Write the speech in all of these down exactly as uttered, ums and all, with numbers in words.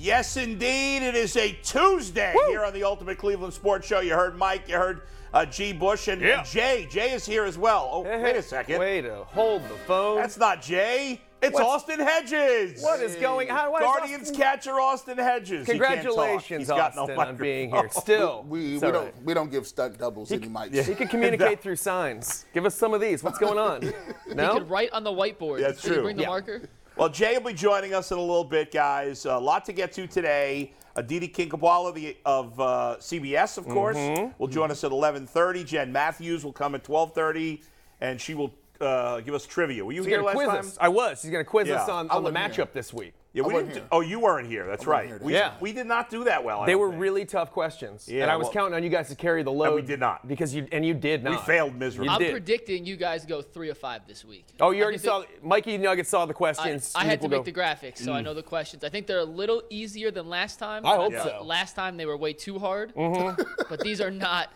Yes, indeed. It is a Tuesday Woo. Here on the Ultimate Cleveland Sports Show. You heard Mike, you heard uh, G. Bush, and, yeah. and Jay. Jay is here as well. Oh, hey, wait a second. Way to hold the phone. That's not Jay. It's What's, Austin Hedges. What is going on? Guardians Austin? Catcher Austin Hedges. Congratulations, Austin, no on being here. Still, we, we, we, don't, right. we don't give stuck doubles he, any mics. Yeah. He can communicate through signs. Give us some of these. What's going on? No? He could write on the whiteboard. That's true. Did you bring the yeah. marker? Well, Jay will be joining us in a little bit, guys. A lot to get to today. Aditi Kinkabwala the, of uh, C B S, of course, mm-hmm. will join us at eleven thirty. Jen Matthews will come at twelve thirty, and she will uh, give us trivia. Were you She's here last time? Us. I was. She's going to quiz yeah. us on, on the matchup here. this week. Yeah, we didn't do, oh, you weren't here. That's right. Here we, yeah. we did not do that well. I they were think. really tough questions. Yeah, and I was well, counting on you guys to carry the load. And we did not. Because you and you did not. We failed miserably. I'm predicting you guys go three or five this week. Oh, you I already saw. They, Mikey Nuggets saw the questions. I, I had to make go, the graphics, so mm. I know the questions. I think they're a little easier than last time. I hope yeah. so. Last time they were way too hard. Mm-hmm. But these are not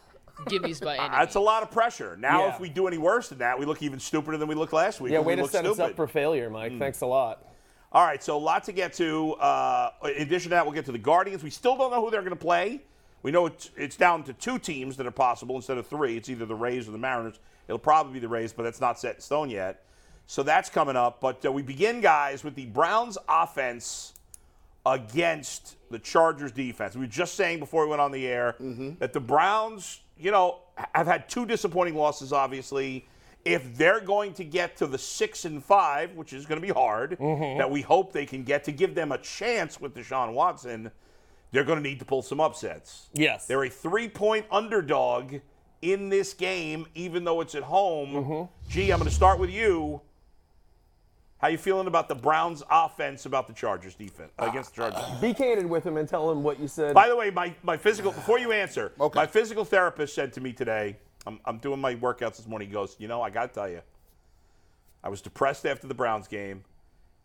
gimmies by any means. That's a lot of pressure. Now, yeah. if we do any worse than that, we look even stupider than we looked last week. Yeah, way we to set stupid. us up for failure, Mike. Mm. Thanks a lot. All right, so a lot to get to. Uh, in addition to that, we'll get to the Guardians. We still don't know who they're going to play. We know it's, it's down to two teams that are possible instead of three. It's either the Rays or the Mariners. It'll probably be the Rays, but that's not set in stone yet. So that's coming up. But uh, we begin, guys, with the Browns offense against the Chargers defense. We were just saying before we went on the air mm-hmm. that the Browns, you know, have had two disappointing losses, obviously. If they're going to get to the six and five, which is going to be hard, mm-hmm. that we hope they can get to give them a chance with Deshaun Watson, they're going to need to pull some upsets. Yes. They're a three-point underdog in this game, even though it's at home. Mm-hmm. Gee, I'm going to start with you. How you feeling about the Browns' offense, about the Chargers' defense uh, against the Chargers? Uh, be candid with him and tell him what you said. By the way, my, my physical, before you answer, okay. my physical therapist said to me today, I'm, I'm doing my workouts this morning. He goes, you know, I got to tell you, I was depressed after the Browns game,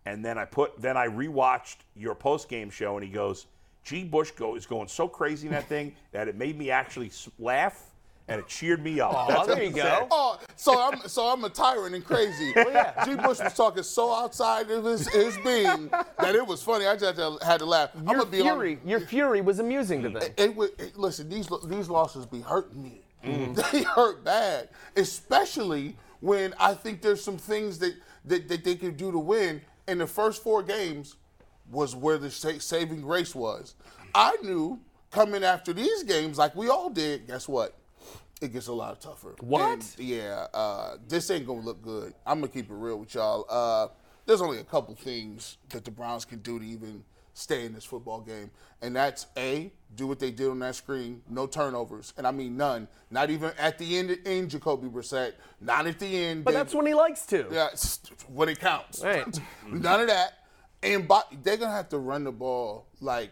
and then I put, then I rewatched your post-game show, and he goes, G. Bush go, is going so crazy in that thing that it made me actually laugh, and it cheered me up. Oh, there you go. Oh, so I'm so I'm a tyrant and crazy. Well, yeah. G. Bush was talking so outside of his, his being that it was funny. I just had to laugh. Your I'm gonna be fury, on, your fury was amusing to them. It, it, it, it, listen, these these losses be hurting me. Mm-hmm. They hurt bad, especially when I think there's some things that, that, that they could do to win. And the first four games was where the sa- saving grace was. I knew coming after these games, like we all did, guess what? It gets a lot tougher. What? And, yeah, uh, this ain't going to look good. I'm going to keep it real with y'all. Uh, there's only a couple things that the Browns can do to even stay in this football game. And that's A, do what they did on that screen, no turnovers. And I mean none. Not even at the end in Jacoby Brissett. Not at the end. But they, that's when he likes to. Yeah, when it counts. Right. None of that. And by, they're going to have to run the ball like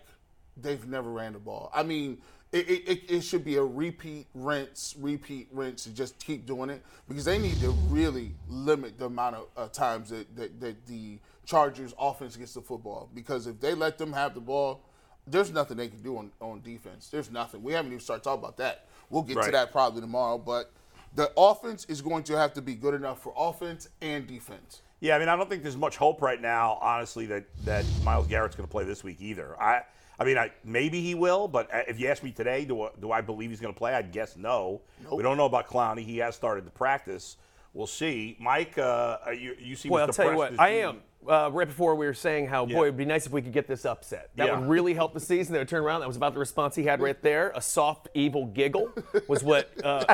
they've never ran the ball. I mean, it, it, it should be a repeat rinse, repeat rinse, and just keep doing it. Because they need to really limit the amount of uh, times that, that, that the Chargers offense gets the football, because if they let them have the ball, there's nothing they can do on, on defense. There's nothing. We haven't even started talking about that. We'll get right. to that probably tomorrow, but the offense is going to have to be good enough for offense and defense. Yeah, I mean, I don't think there's much hope right now, honestly, that, that Miles Garrett's going to play this week either. I I mean, I, maybe he will, but if you ask me today, do I, do I believe he's going to play? I'd guess no. Nope. We don't know about Clowney. He has started to practice. Well see. Mike, uh, you, you seem well, depressed. Well, I'll tell you what, I am. Uh, right before we were saying how, yeah. boy, it would be nice if we could get this upset. That yeah. would really help the season. They would turn around. That was about the response he had right there. A soft, evil giggle was what uh,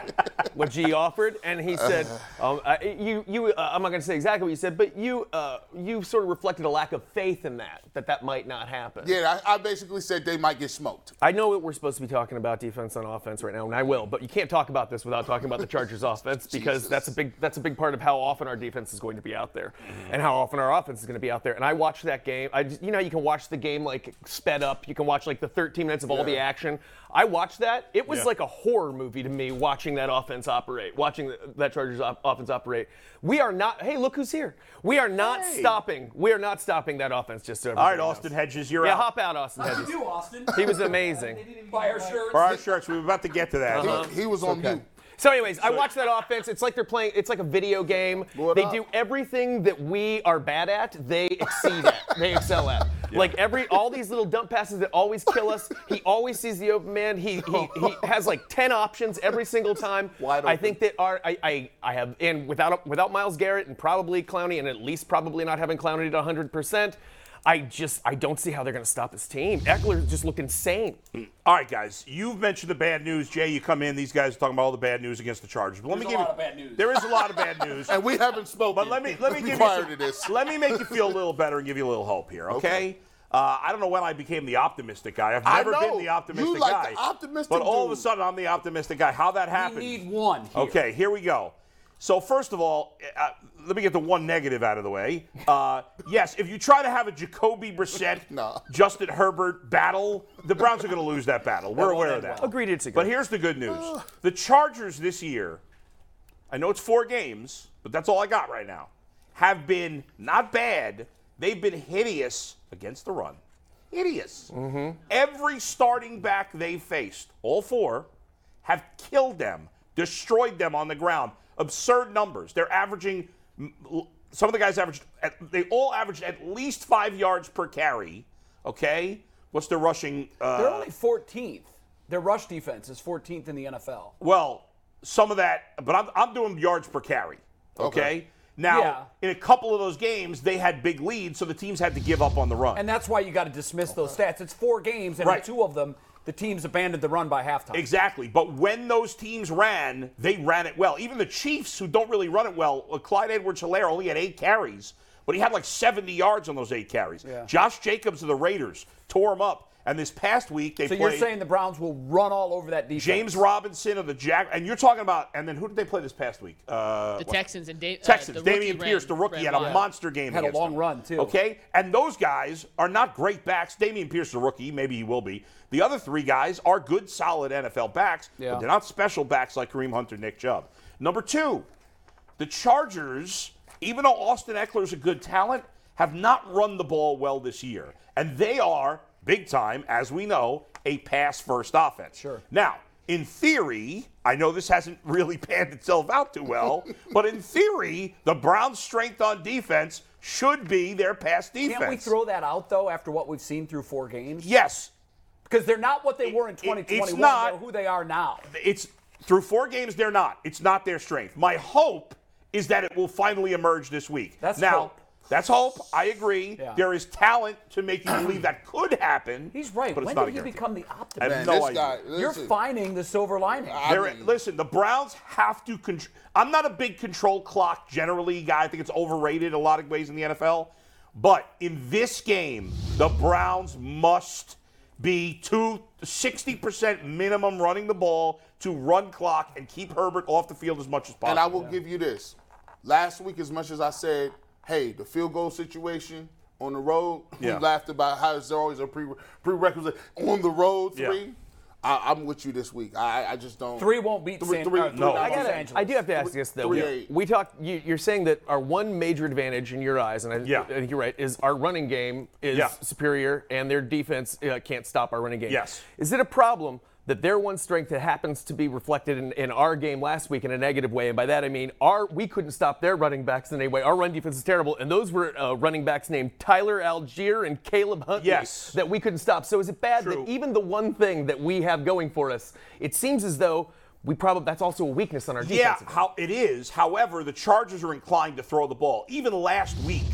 what G offered. And he said, um, uh, you, you, uh, I'm not going to say exactly what you said, but you uh, you sort of reflected a lack of faith in that, that that might not happen. Yeah, I, I basically said they might get smoked. I know what we're supposed to be talking about defense on offense right now, and I will, but you can't talk about this without talking about the Chargers offense, because that's a big that's a big part of how often our defense is going to be out there and how often our offense offense is going to be out there. And I watched that game. I just, you know, you can watch the game like sped up. You can watch like the thirteen minutes of yeah. all the action. I watched that. It was yeah. like a horror movie to me watching that offense operate, watching the, that Chargers op- offense operate. We are not – hey, look who's here. We are not hey. stopping. We are not stopping that offense just to – all right, Austin else. Hedges, you're yeah, out. Yeah, hop out, Austin Hedges. How'd you do, Austin? He was amazing. They didn't even buy our shirts. Buy our shirts. We were about to get to that. Uh-huh. He, he was on okay. mute. So, anyways, I watched that offense. It's like they're playing – it's like a video game. They do everything that we are bad at, they exceed at. They excel at. Yeah. Like every – all these little dump passes that always kill us. He always sees the open man. He he, he has like ten options every single time. Wide I think that are – I, I I have – and without without Miles Garrett and probably Clowney and at least probably not having Clowney at one hundred percent, I just – I don't see how they're going to stop this team. Ekeler just looked insane. All right, guys, you've mentioned the bad news. Jay, you come in. These guys are talking about all the bad news against the Chargers. But let There's me give a lot you, of bad news. There is a lot of bad news. And we haven't spoken. But let me let me give you to this. Let me make you feel a little better and give you a little hope here, okay? okay. Uh, I don't know when I became the optimistic guy. I've never been the optimistic you like guy. The optimistic but all dude. of a sudden, I'm the optimistic guy. How that happened? We need one here. Okay, here we go. So, first of all, uh, let me get the one negative out of the way. Uh, yes, if you try to have a Jacoby Brissett, no. Justin Herbert battle, the Browns are going to lose that battle. We're aware of that. Agreed, it's a good. But here's the good news. The Chargers this year, I know it's four games, but that's all I got right now, have been not bad. They've been hideous against the run. Hideous. Mm-hmm. Every starting back they faced, all four, have killed them, destroyed them on the ground. Absurd numbers. They're averaging, some of the guys averaged, they all averaged at least five yards per carry, okay? What's their rushing? Uh, They're only fourteenth. Their rush defense is fourteenth in the N F L. Well, some of that, but I'm, I'm doing yards per carry, okay? okay. Now, yeah. in a couple of those games, they had big leads, so the teams had to give up on the run. And that's why you got to dismiss those stats. It's four games, and right. two of them, the teams abandoned the run by halftime. Exactly. But when those teams ran, they ran it well. Even the Chiefs, who don't really run it well, Clyde Edwards-Helaire only had eight carries, but he had like seventy yards on those eight carries. Yeah. Josh Jacobs of the Raiders tore him up. And this past week, they so played. So you're saying the Browns will run all over that defense? James Robinson of the Jack. And you're talking about. And then who did they play this past week? Uh, the what? Texans and da- Texans. Uh, Damien Pierce, the rookie, had a yeah. monster game. Had a long them. run, too. Okay? And those guys are not great backs. Damien Pierce, the rookie, maybe he will be. The other three guys are good, solid N F L backs, yeah. but they're not special backs like Kareem Hunt or Nick Chubb. Number two, the Chargers, even though Austin Ekeler is a good talent, have not run the ball well this year. And they are. Big time, as we know, a pass-first offense. Sure. Now, in theory, I know this hasn't really panned itself out too well, but in theory, the Browns' strength on defense should be their pass defense. Can't we throw that out, though, after what we've seen through four games? Yes. Because they're not what they it, were in twenty twenty-one, it's not, or who they are now. It's through four games, they're not. It's not their strength. My hope is that it will finally emerge this week. That's now, hope. That's hope. I agree. Yeah. There is talent to make you believe that could happen. He's right. But it's when not did you become the optimist? I have Man, no idea. Guy, You're is... finding the silver lining. There, listen, the Browns have to control. I'm not a big control clock generally guy. I think it's overrated a lot of ways in the N F L. But in this game, the Browns must be to sixty percent minimum running the ball to run clock and keep Herbert off the field as much as possible. And I will yeah. give you this. Last week, as much as I said, hey, the field goal situation on the road, we yeah. laughed about how it's always a pre- prerequisite. On the road, three, yeah. I, I'm with you this week. I, I just don't. Three won't beat three, San, three, uh, three, no. Los I gotta, Angeles. I do have to ask this, though. Three, we, we talk, you, you're saying that our one major advantage in your eyes, and I, yeah. I think you're right, is our running game is yeah. superior and their defense uh, can't stop our running game. Yes. Is it a problem that their one strength that happens to be reflected in, in our game last week in a negative way, and by that I mean our we couldn't stop their running backs in any way. Our run defense is terrible, and those were uh, running backs named Tyler Algier and Caleb Huntley yes. that we couldn't stop. So is it bad True. that even the one thing that we have going for us, it seems as though we probably that's also a weakness on our defense. Yeah, how it is. However, the Chargers are inclined to throw the ball. Even last week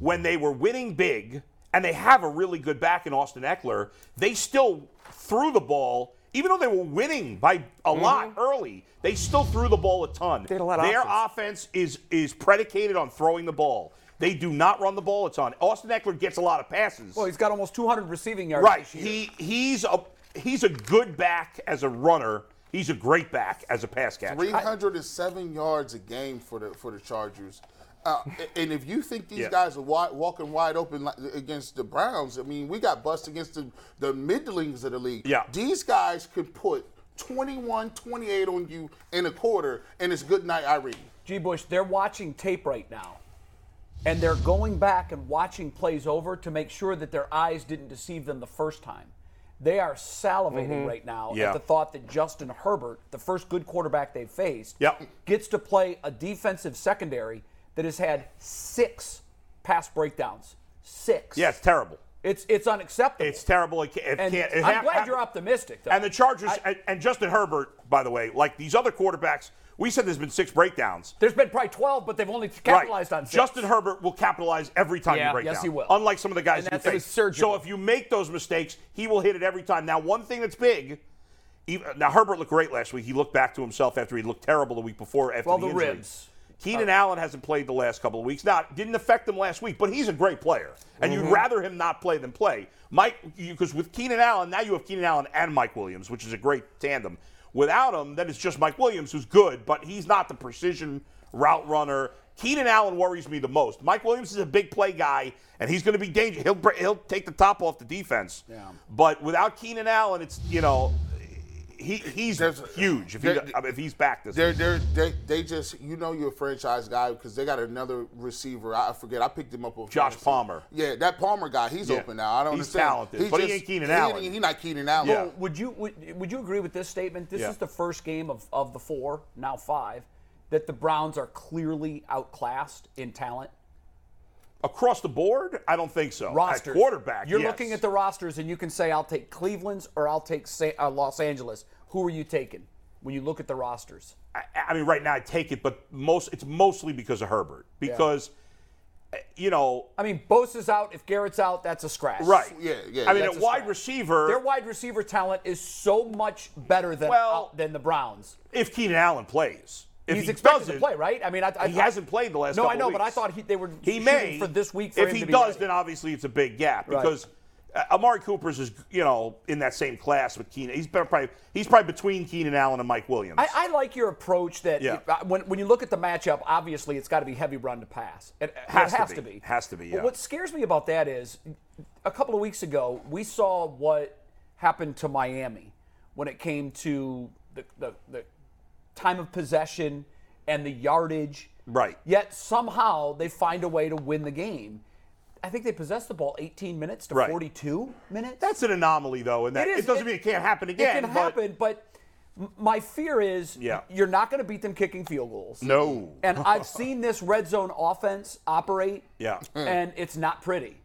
when they were winning big, and they have a really good back in Austin Ekeler, they still threw the ball. Even though they were winning by a mm-hmm. lot early, they still threw the ball a ton. They had a lot of Their offense, offense is, is predicated on throwing the ball. They do not run the ball a ton. Austin Ekeler gets a lot of passes. Well, he's got almost two hundred receiving yards right. this year. He, he's, a, he's a good back as a runner. He's a great back as a pass catcher. three hundred seven I, yards a game for the for the Chargers. Uh, and if you think these yeah. guys are wide, walking wide open like, against the Browns, I mean, we got bust against the, the middlings of the league. Yeah. These guys could put twenty-one twenty-eight on you in a quarter, and it's good night, Irene. G. Bush, they're watching tape right now, and they're going back and watching plays over to make sure that their eyes didn't deceive them the first time. They are salivating mm-hmm. right now yeah. at the thought that Justin Herbert, the first good quarterback they've faced, yep. gets to play a defensive secondary that has had six pass breakdowns. Six. Yeah, it's terrible. It's it's unacceptable. It's terrible. It can't, it can't, it I'm ha- glad ha- you're optimistic, though. And the Chargers, I, and, and Justin Herbert, by the way, like these other quarterbacks, we said there's been six breakdowns. There's been probably twelve, but they've only capitalized right. on six. Justin Herbert will capitalize every time yeah, you break yes, down. Yes, he will. Unlike some of the guys and that's you face. Surgical. So if you make those mistakes, he will hit it every time. Now, one thing that's big, even, now Herbert looked great last week. He looked back to himself after he looked terrible the week before after well, the, the injury. Ribs. Keenan Allen hasn't played the last couple of weeks. Now, didn't affect him last week, but he's a great player. And mm-hmm. you'd rather him not play than play. Mike, because with Keenan Allen, now you have Keenan Allen and Mike Williams, which is a great tandem. Without him, then it's just Mike Williams, who's good, but he's not the precision route runner. Keenan Allen worries me the most. Mike Williams is a big play guy, and he's going to be dangerous. He'll he'll take the top off the defense. Yeah. But without Keenan Allen, it's, you know, He, he's There's, huge if, he, I mean, if he's back this they're, they're, they, they just, you know you're a franchise guy because they got another receiver. I forget. I picked him up. Josh fantasy. Palmer. Yeah, that Palmer guy, he's yeah. open now. I don't he's understand. Talented, he's talented, but just, he ain't Keenan he, Allen. He's he not Keenan Allen. Yeah. Well, would you would, would you agree with this statement? This yeah. is the first game of, of the four, now five, that the Browns are clearly outclassed in talent? Across the board, I don't think so. Roster quarterback. You're yes. looking at the rosters, and you can say, "I'll take Cleveland's," or "I'll take Sa- uh, Los Angeles." Who are you taking when you look at the rosters? I, I mean, right now I take it, but most it's mostly because of Herbert. Because yeah. you know, I mean, Bosa's out. If Garrett's out, that's a scratch. Right. Yeah. Yeah. I mean, at wide receiver, their wide receiver talent is so much better than well, uh, than the Browns. If Keenan Allen plays. If He's he expected to play, right? I mean, I, I, he hasn't played the last. No, couple I know, weeks. But I thought he, they were he shooting may, for this week. For if him he to be does, ready. Then obviously it's a big gap because right. uh, Amari Cooper's is you know in that same class with Keenan. He's probably he's probably between Keenan Allen and Mike Williams. I, I like your approach that yeah. it, when when you look at the matchup, obviously it's got to be heavy run to pass. It has, it has to, be. to be. Has to be. Yeah. But what scares me about that is a couple of weeks ago we saw what happened to Miami when it came to the the. the time of possession and the yardage. Right. Yet somehow they find a way to win the game. I think they possessed the ball eighteen minutes to right. forty-two minutes. That's an anomaly, though, and that it, is, it doesn't it, mean it can't happen again. It can but, happen, but my fear is yeah. you're not going to beat them kicking field goals. No. And I've seen this red zone offense operate, yeah. and it's not pretty.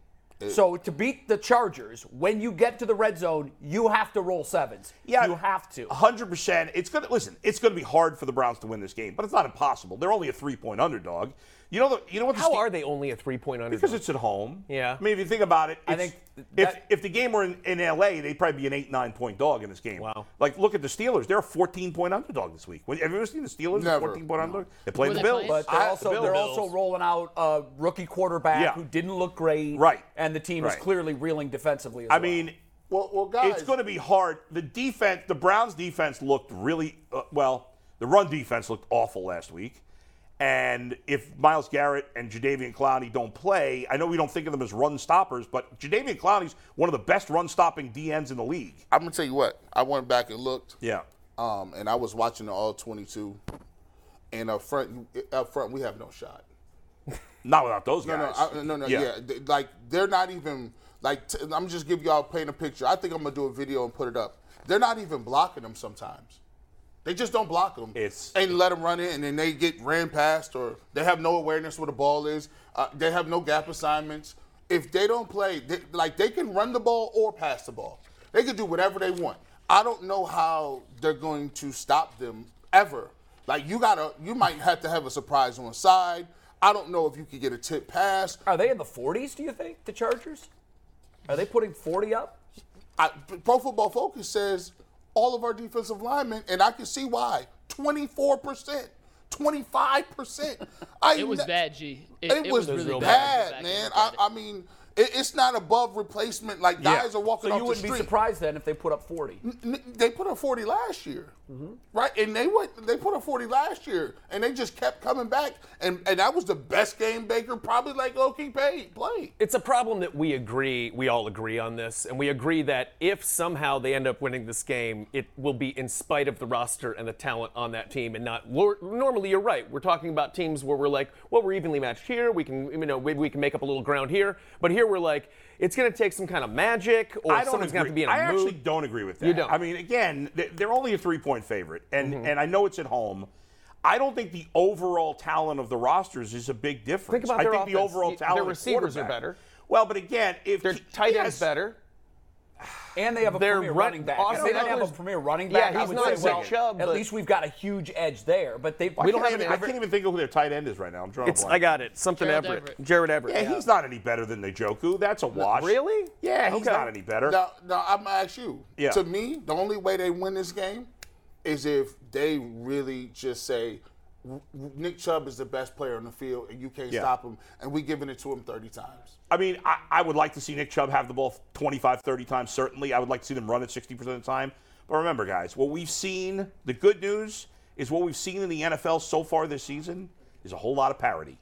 So to beat the Chargers, when you get to the red zone, you have to roll sevens. Yeah, you have to. one hundred percent. It's gonna listen. It's gonna be hard for the Browns to win this game, but it's not impossible. They're only a three-point underdog. You know the, You know what? How st- are they only a three-point underdog? Because it's at home. Yeah. I mean, if you think about it, I think that, if if the game were in, in L A, they'd probably be an eight, nine-point dog in this game. Wow. Like look at the Steelers. They're a fourteen-point underdog this week. Have you ever seen the Steelers? Never. fourteen-point no. underdog. They played the Bills, but they're also the they're Bills. also rolling out a rookie quarterback yeah. who didn't look great. Right. And And the team right. is clearly reeling defensively as I well. I mean, well, well, guys, it's going to be hard. The defense, the Browns' defense looked really uh, well. The run defense looked awful last week. And if Miles Garrett and Jadeveon Clowney don't play, I know we don't think of them as run stoppers, but Jadeveon Clowney's one of the best run-stopping D Ns in the league. I'm going to tell you what. I went back and looked. Yeah. Um, and I was watching the All twenty-two. And up front, up front, we have no shot. Not without those guys. No, no, I, no, no. Yeah, yeah. They, like they're not even like. T- I'm just give y'all paint a picture. I think I'm gonna do a video and put it up. They're not even blocking them sometimes. They just don't block them. It's and let them run in, and then they get ran past, or they have no awareness where the ball is. Uh, they have no gap assignments. If they don't play, they, like they can run the ball or pass the ball. They can do whatever they want. I don't know how they're going to stop them ever. Like you gotta, you might have to have a surprise on the side. I don't know if you could get a tip pass. Are they in the forties, do you think, the Chargers? Are they putting forty up? I, Pro Football Focus says all of our defensive linemen, and I can see why, twenty-four percent, twenty-five percent. I, it was bad, G. It, it, it was, was really bad, bad man. I, I mean, It, it's not above replacement. Like, yeah. guys are walking so off the street. So you wouldn't be surprised then if they put up forty. N- they put up forty last year, mm-hmm. right? And they went. They put up forty last year, and they just kept coming back. And and that was the best game Baker probably like low-key paid played. It's a problem that we agree. We all agree on this, and we agree that if somehow they end up winning this game, it will be in spite of the roster and the talent on that team, and not normally. You're right. We're talking about teams where we're like, well, we're evenly matched here. We can, you know, maybe we can make up a little ground here. But here we're like, it's going to take some kind of magic, or someone's going to have to be in a mood. I actually don't agree with that. You don't. I mean, again, they're only a three-point favorite, and mm-hmm. and I know it's at home. I don't think the overall talent of the rosters is a big difference. Think about I their think offense. The overall talent their receivers are better. Well, but again, if their tight end's yes, better. And they have a They're premier running, running back. Austin they don't have a premier running back. Yeah, he's I would not say, well, Chubb, at least we've got a huge edge there. But they we don't have. Even, I can't even think of who their tight end is right now. I'm drawing a blank. I got it. Something Jared Everett. Everett. Jared Everett. Yeah, yeah, he's not any better than Njoku. That's a wash. No, really? Yeah, he's okay. not any better. Now, now I'm gonna ask you. Yeah. To me, the only way they win this game is if they really just say, Nick Chubb is the best player on the field, and you can't yeah. stop him, and we've given it to him thirty times. I mean, I, I would like to see Nick Chubb have the ball twenty-five, thirty times, certainly. I would like to see them run it sixty percent of the time. But remember, guys, what we've seen, the good news is what we've seen in the N F L so far this season is a whole lot of parity.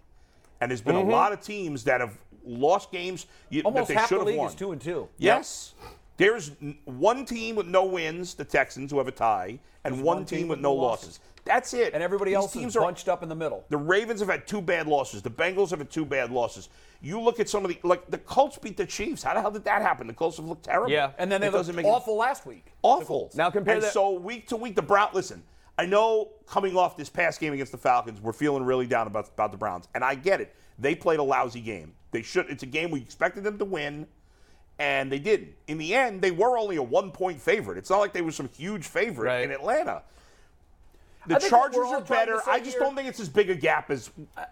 And there's been mm-hmm. a lot of teams that have lost games you, that they should have won. Almost half the league is two and two. Yes. Yep. There's one team with no wins, the Texans, who have a tie, and There's one, one team, team with no losses. losses. That's it. And everybody These else teams is bunched are, up in the middle. The Ravens have had two bad losses. The Bengals have had two bad losses. You look at some of the – like the Colts beat the Chiefs. How the hell did that happen? The Colts have looked terrible. Yeah, and then they looked awful last week. Awful. Now compare and that. And so week to week, the Browns – listen, I know coming off this past game against the Falcons, we're feeling really down about, about the Browns, and I get it. They played a lousy game. They should. It's a game we expected them to win. And they didn't. In the end, they were only a one-point favorite. It's not like they were some huge favorite right. in Atlanta. The Chargers are better. I just here, don't think it's as big a gap as... I,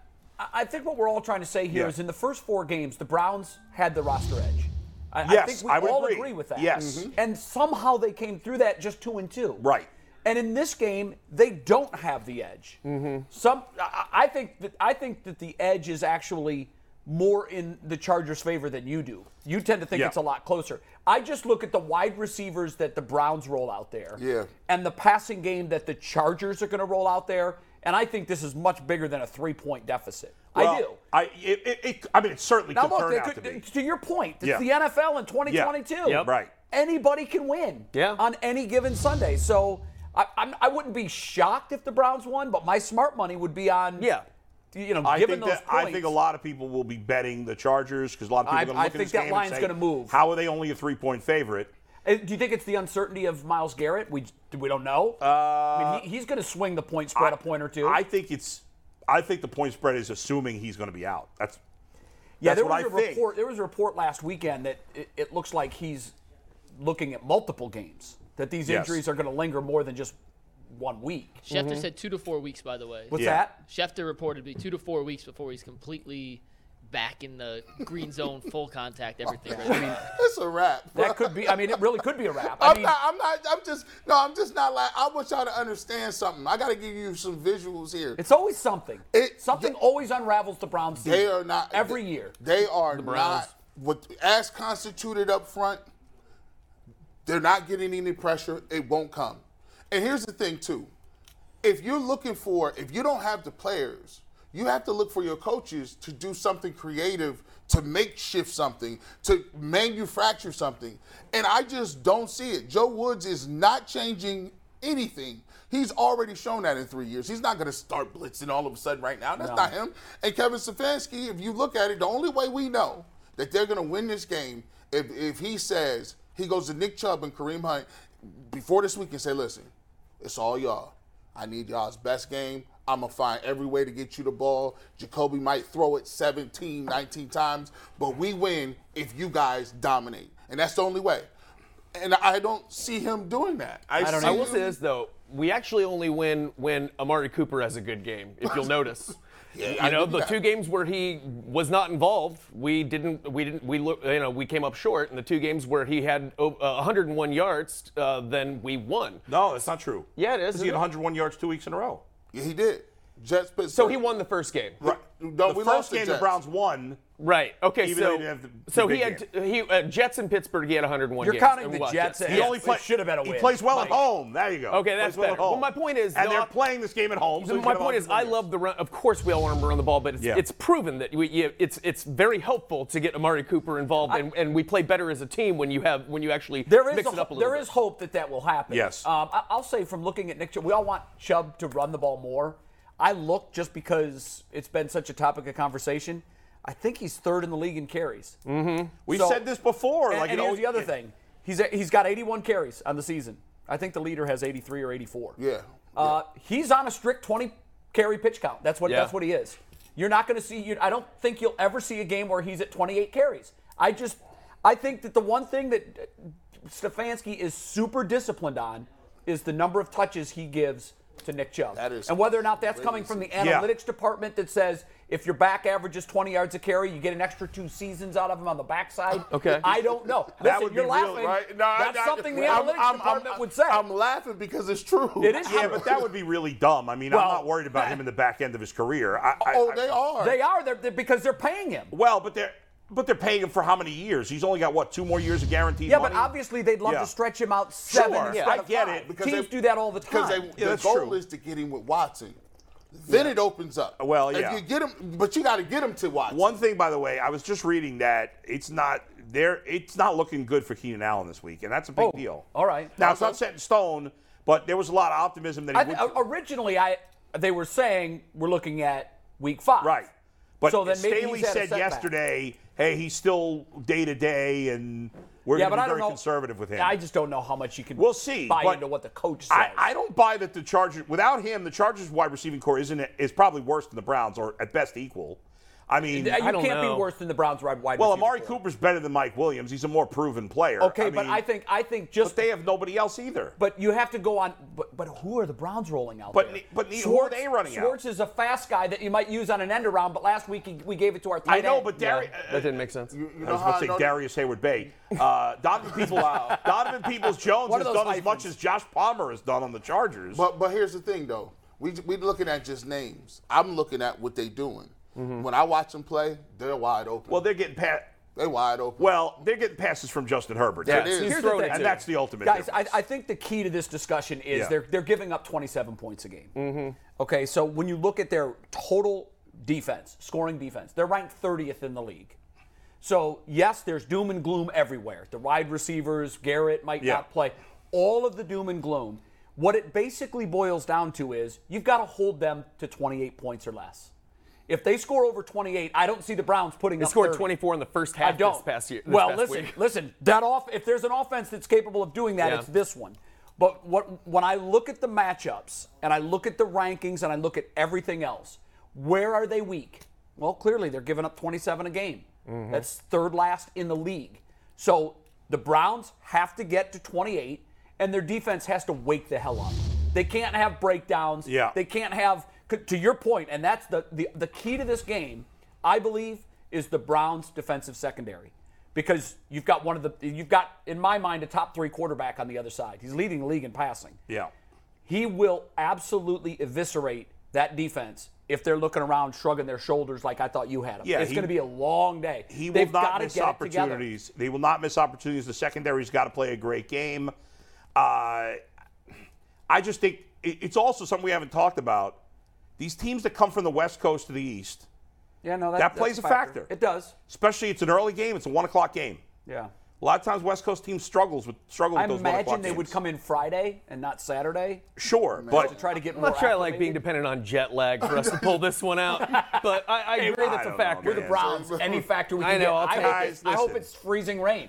I think what we're all trying to say here yeah. is in the first four games, the Browns had the roster edge. I, yes, I think we I would all agree. agree with that. Yes. Mm-hmm. And somehow they came through that just two and two. Right. And in this game, they don't have the edge. Mm-hmm. Some, I, I think that, I think that the edge is actually... more in the Chargers' favor than you do. You tend to think yeah. it's a lot closer. I just look at the wide receivers that the Browns roll out there yeah. and the passing game that the Chargers are going to roll out there, and I think this is much bigger than a three-point deficit. Well, I do. I it, it, it, I mean, it certainly now could look, turn it, out could, to be. To your point, it's yeah. the N F L in twenty twenty-two. Yeah. Yep. Right. Anybody can win yeah. on any given Sunday. So I, I'm, I wouldn't be shocked if the Browns won, but my smart money would be on yeah. – You know, I think, those that, points, I think a lot of people will be betting the Chargers because a lot of people are going to look at this game and say, I think that line's going to move. How are they only a three-point favorite? Uh, do you think it's the uncertainty of Miles Garrett? We we don't know. Uh, I mean, he, he's going to swing the point spread I, a point or two. I think it's. I think the point spread is assuming he's going to be out. That's. Yeah, that's there was what I a think. report. There was a report last weekend that it, it looks like he's looking at multiple games. That these yes. injuries are going to linger more than just. One week. Schefter mm-hmm. said two to four weeks, by the way. What's yeah. that? Schefter reportedly two to four weeks before he's completely back in the green zone, full contact, everything. Right. I mean, that's a wrap. Bro. That could be. I mean, it really could be a wrap. I I'm mean, not. I'm not. I'm just. No, I'm just not. Like, I want y'all to understand something. I got to give you some visuals here. It's always something. It, something they, always unravels the Browns. Season. They are not every they, year. They are the not. What as constituted up front, they're not getting any pressure. It won't come. And here's the thing, too. If you're looking for, if you don't have the players, you have to look for your coaches to do something creative, to makeshift something, to manufacture something. And I just don't see it. Joe Woods is not changing anything. He's already shown that in three years. He's not going to start blitzing all of a sudden right now. That's no. not him. And Kevin Stefanski, if you look at it, the only way we know that they're going to win this game, if, if he says he goes to Nick Chubb and Kareem Hunt before this week and say, listen, it's all y'all. I need y'all's best game. I'm going to find every way to get you the ball. Jacoby might throw it seventeen, nineteen times, but we win if you guys dominate. And that's the only way. And I don't see him doing that. I, I don't know. I will say this, though. We actually only win when Amari Cooper has a good game, if you'll notice. Yeah, you know, the that. two games where he was not involved, we didn't, we didn't, we you know, we came up short. And the two games where he had uh, one hundred one yards, uh, then we won. No, that's not true. Yeah, it is. He had one hundred one yards two weeks in a row. Yeah, he did. Jets. So he won the first game. Right. no, the we first game the, the Browns won. Right. Okay. Even so they didn't have the, the so he had game. he uh, Jets in Pittsburgh. He had one hundred one. You're games counting the what? Jets. He only play, should have had a win. He plays well like, at home. There you go. Okay, that's better. Well, well, my point is, and they're playing this game at home. So my point is, I love the run. Of course, we all want to run the ball, but it's, yeah. it's proven that we, you, it's it's very helpful to get Amari Cooper involved, I, and, and we play better as a team when you have when you actually there is mix a, it up a little. There bit. Is hope that that will happen. Yes. Um, I, I'll say from looking at Nick Chubb, we all want Chubb to run the ball more. I look just because it's been such a topic of conversation. I think he's third in the league in carries. Mm-hmm. We've so, said this before. And, like, and you know, here's the other it, thing. He's He's got eighty-one carries on the season. I think the leader has eighty-three or eighty-four. Yeah. Uh, yeah. He's on a strict twenty-carry pitch count. That's what yeah. That's what he is. You're not going to see – I don't think you'll ever see a game where he's at twenty-eight carries. I just – I think that the one thing that Stefanski is super disciplined on is the number of touches he gives to Nick Chubb. That is, and whether or not that's coming from the analytics yeah. department that says if your back averages twenty yards a carry, you get an extra two seasons out of him on the backside. Okay. I don't know. Listen, that would you're be laughing. Real, right? No, that's I, something I, the I'm, analytics I'm, department I'm, would say. I'm laughing because it's true. It is true. Yeah, but that would be really dumb. I mean, well, I'm not worried about him in the back end of his career. I, I, oh, I, they are. They are they're, they're, because they're paying him. Well, but they're... But they're paying him for how many years? He's only got, what, two more years of guaranteed yeah, money? Yeah, but obviously they'd love yeah. to stretch him out seven sure, instead I of get five. It. Because teams they, do that all the time. Because they, yeah, the goal true. is to get him with Watson. Then yeah. it opens up. Well, yeah. If you get him, but you got to get him to Watson. One thing, by the way, I was just reading that it's not there. It's not looking good for Keenan Allen this week, and that's a big oh, deal. All right. Now, okay. It's not set in stone, but there was a lot of optimism that he I, would. Originally, I, they were saying we're looking at week five. Right. But so then Staley said yesterday, hey, he's still day-to-day, and we're yeah, going to be very know, conservative with him. I just don't know how much you can we'll see, buy into what the coach says. I, I don't buy that the Chargers – without him, the Chargers' wide receiving core isn't is probably worse than the Browns, or at best equal. I mean, you I don't can't know. be worse than the Browns' wide receiver. Well, Amari core. Cooper's better than Mike Williams. He's a more proven player. Okay, I but mean, I think I think just but they have nobody else either. But you have to go on. But, but who are the Browns rolling out? But there? but Schwartz, who are they running Schwartz out? Schwartz is a fast guy that you might use on an end around. But last week he, we gave it to our. I know, end. but Darius yeah, uh, that didn't make sense. You, you I was about to say Darius Hayward Bay. Uh, Donovan Peoples, Donovan Peoples Jones has done hyphens? as much as Josh Palmer has done on the Chargers. But but here's the thing though, we we're looking at just names. I'm looking at what they're doing. Mm-hmm. When I watch them play, they're wide open. Well, they're getting past. They're wide open. Well, they're getting passes from Justin Herbert. Yeah, yes. Here's the thing, and that's the ultimate. Guys, I, I think the key to this discussion is yeah. they're they're giving up twenty-seven points a game. Mm-hmm. Okay, so when you look at their total defense, scoring defense, they're ranked thirtieth in the league. So yes, there's doom and gloom everywhere. The wide receivers, Garrett might yeah. not play. All of the doom and gloom. What it basically boils down to is you've got to hold them to twenty-eight points or less. If they score over twenty-eight, I don't see the Browns putting they up scored thirty. twenty-four in the first half I don't. this past year. This well, past listen, week. listen. That off. If there's an offense that's capable of doing that, yeah. it's this one. But what, when I look at the matchups and I look at the rankings and I look at everything else, where are they weak? Well, clearly they're giving up twenty-seven a game. Mm-hmm. That's third last in the league. So the Browns have to get to twenty-eight, and their defense has to wake the hell up. They can't have breakdowns. Yeah. They can't have. To your point, and that's the, the, the key to this game, I believe, is the Browns' defensive secondary, because you've got one of the you've got in my mind a top three quarterback on the other side. He's leading the league in passing. Yeah, he will absolutely eviscerate that defense if they're looking around, shrugging their shoulders like I thought you had them. Yeah, it's going to be a long day. He will not miss opportunities. They will not miss opportunities. The secondary's got to play a great game. Uh, I just think it's also something we haven't talked about. These teams that come from the West Coast to the East, yeah, no, that, that plays a factor. a factor. It does. Especially it's an early game. It's a one o'clock game. Yeah. A lot of times West Coast teams struggles with, struggle I with those one o'clock games. I imagine they would come in Friday and not Saturday. Sure. But to try to get I'm more not sure I like being dependent on jet lag for us to pull this one out. But I, I agree hey, that's I a factor. Know, We're the Browns. Any factor we can I know, get. I'll take I, hope I hope it's freezing rain.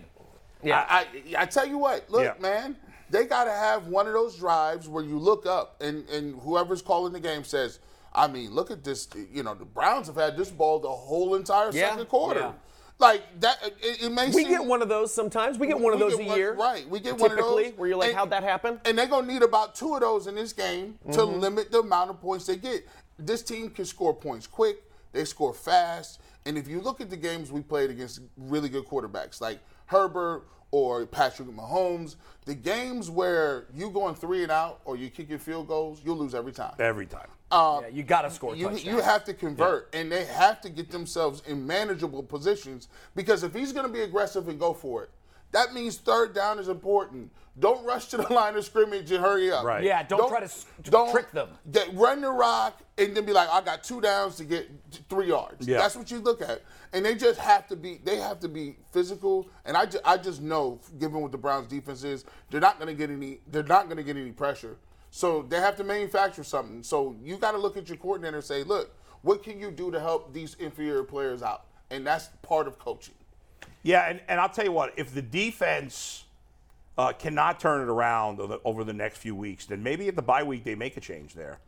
Yeah. I, I, I tell you what. Look, yeah. man. They got to have one of those drives where you look up and, and whoever's calling the game says, I mean, look at this. You know, the Browns have had this ball the whole entire yeah, second quarter. Yeah. Like, that, it, it may we seem. We get one of those sometimes. We get one of those a one, year. Right. We get one of those. Typically, where you're like, and, how'd that happen? And they're going to need about two of those in this game mm-hmm. to limit the amount of points they get. This team can score points quick. They score fast. And if you look at the games we played against really good quarterbacks, like Herbert or Patrick Mahomes, the games where you going three and out or you kick your field goals, you'll lose every time. Every time. Um, yeah, you got to score touchdowns. You have to convert, yeah. and they have to get themselves in manageable positions, because if he's going to be aggressive and go for it, that means third down is important. Don't rush to the line of scrimmage and hurry up. Right. Yeah, don't, don't try to, to don't, trick them. They run the rock and then be like, I got two downs to get three yards. Yeah. That's what you look at. And they just have to be they have to be physical. And I just, I just know, given what the Browns defense is, they're not going to get any they're not going to get any pressure. So they have to manufacture something. So you got to look at your coordinator and say, look, what can you do to help these inferior players out? And that's part of coaching. Yeah, and, and I'll tell you what, if the defense uh, cannot turn it around over the, over the next few weeks, then maybe at the bye week they make a change there.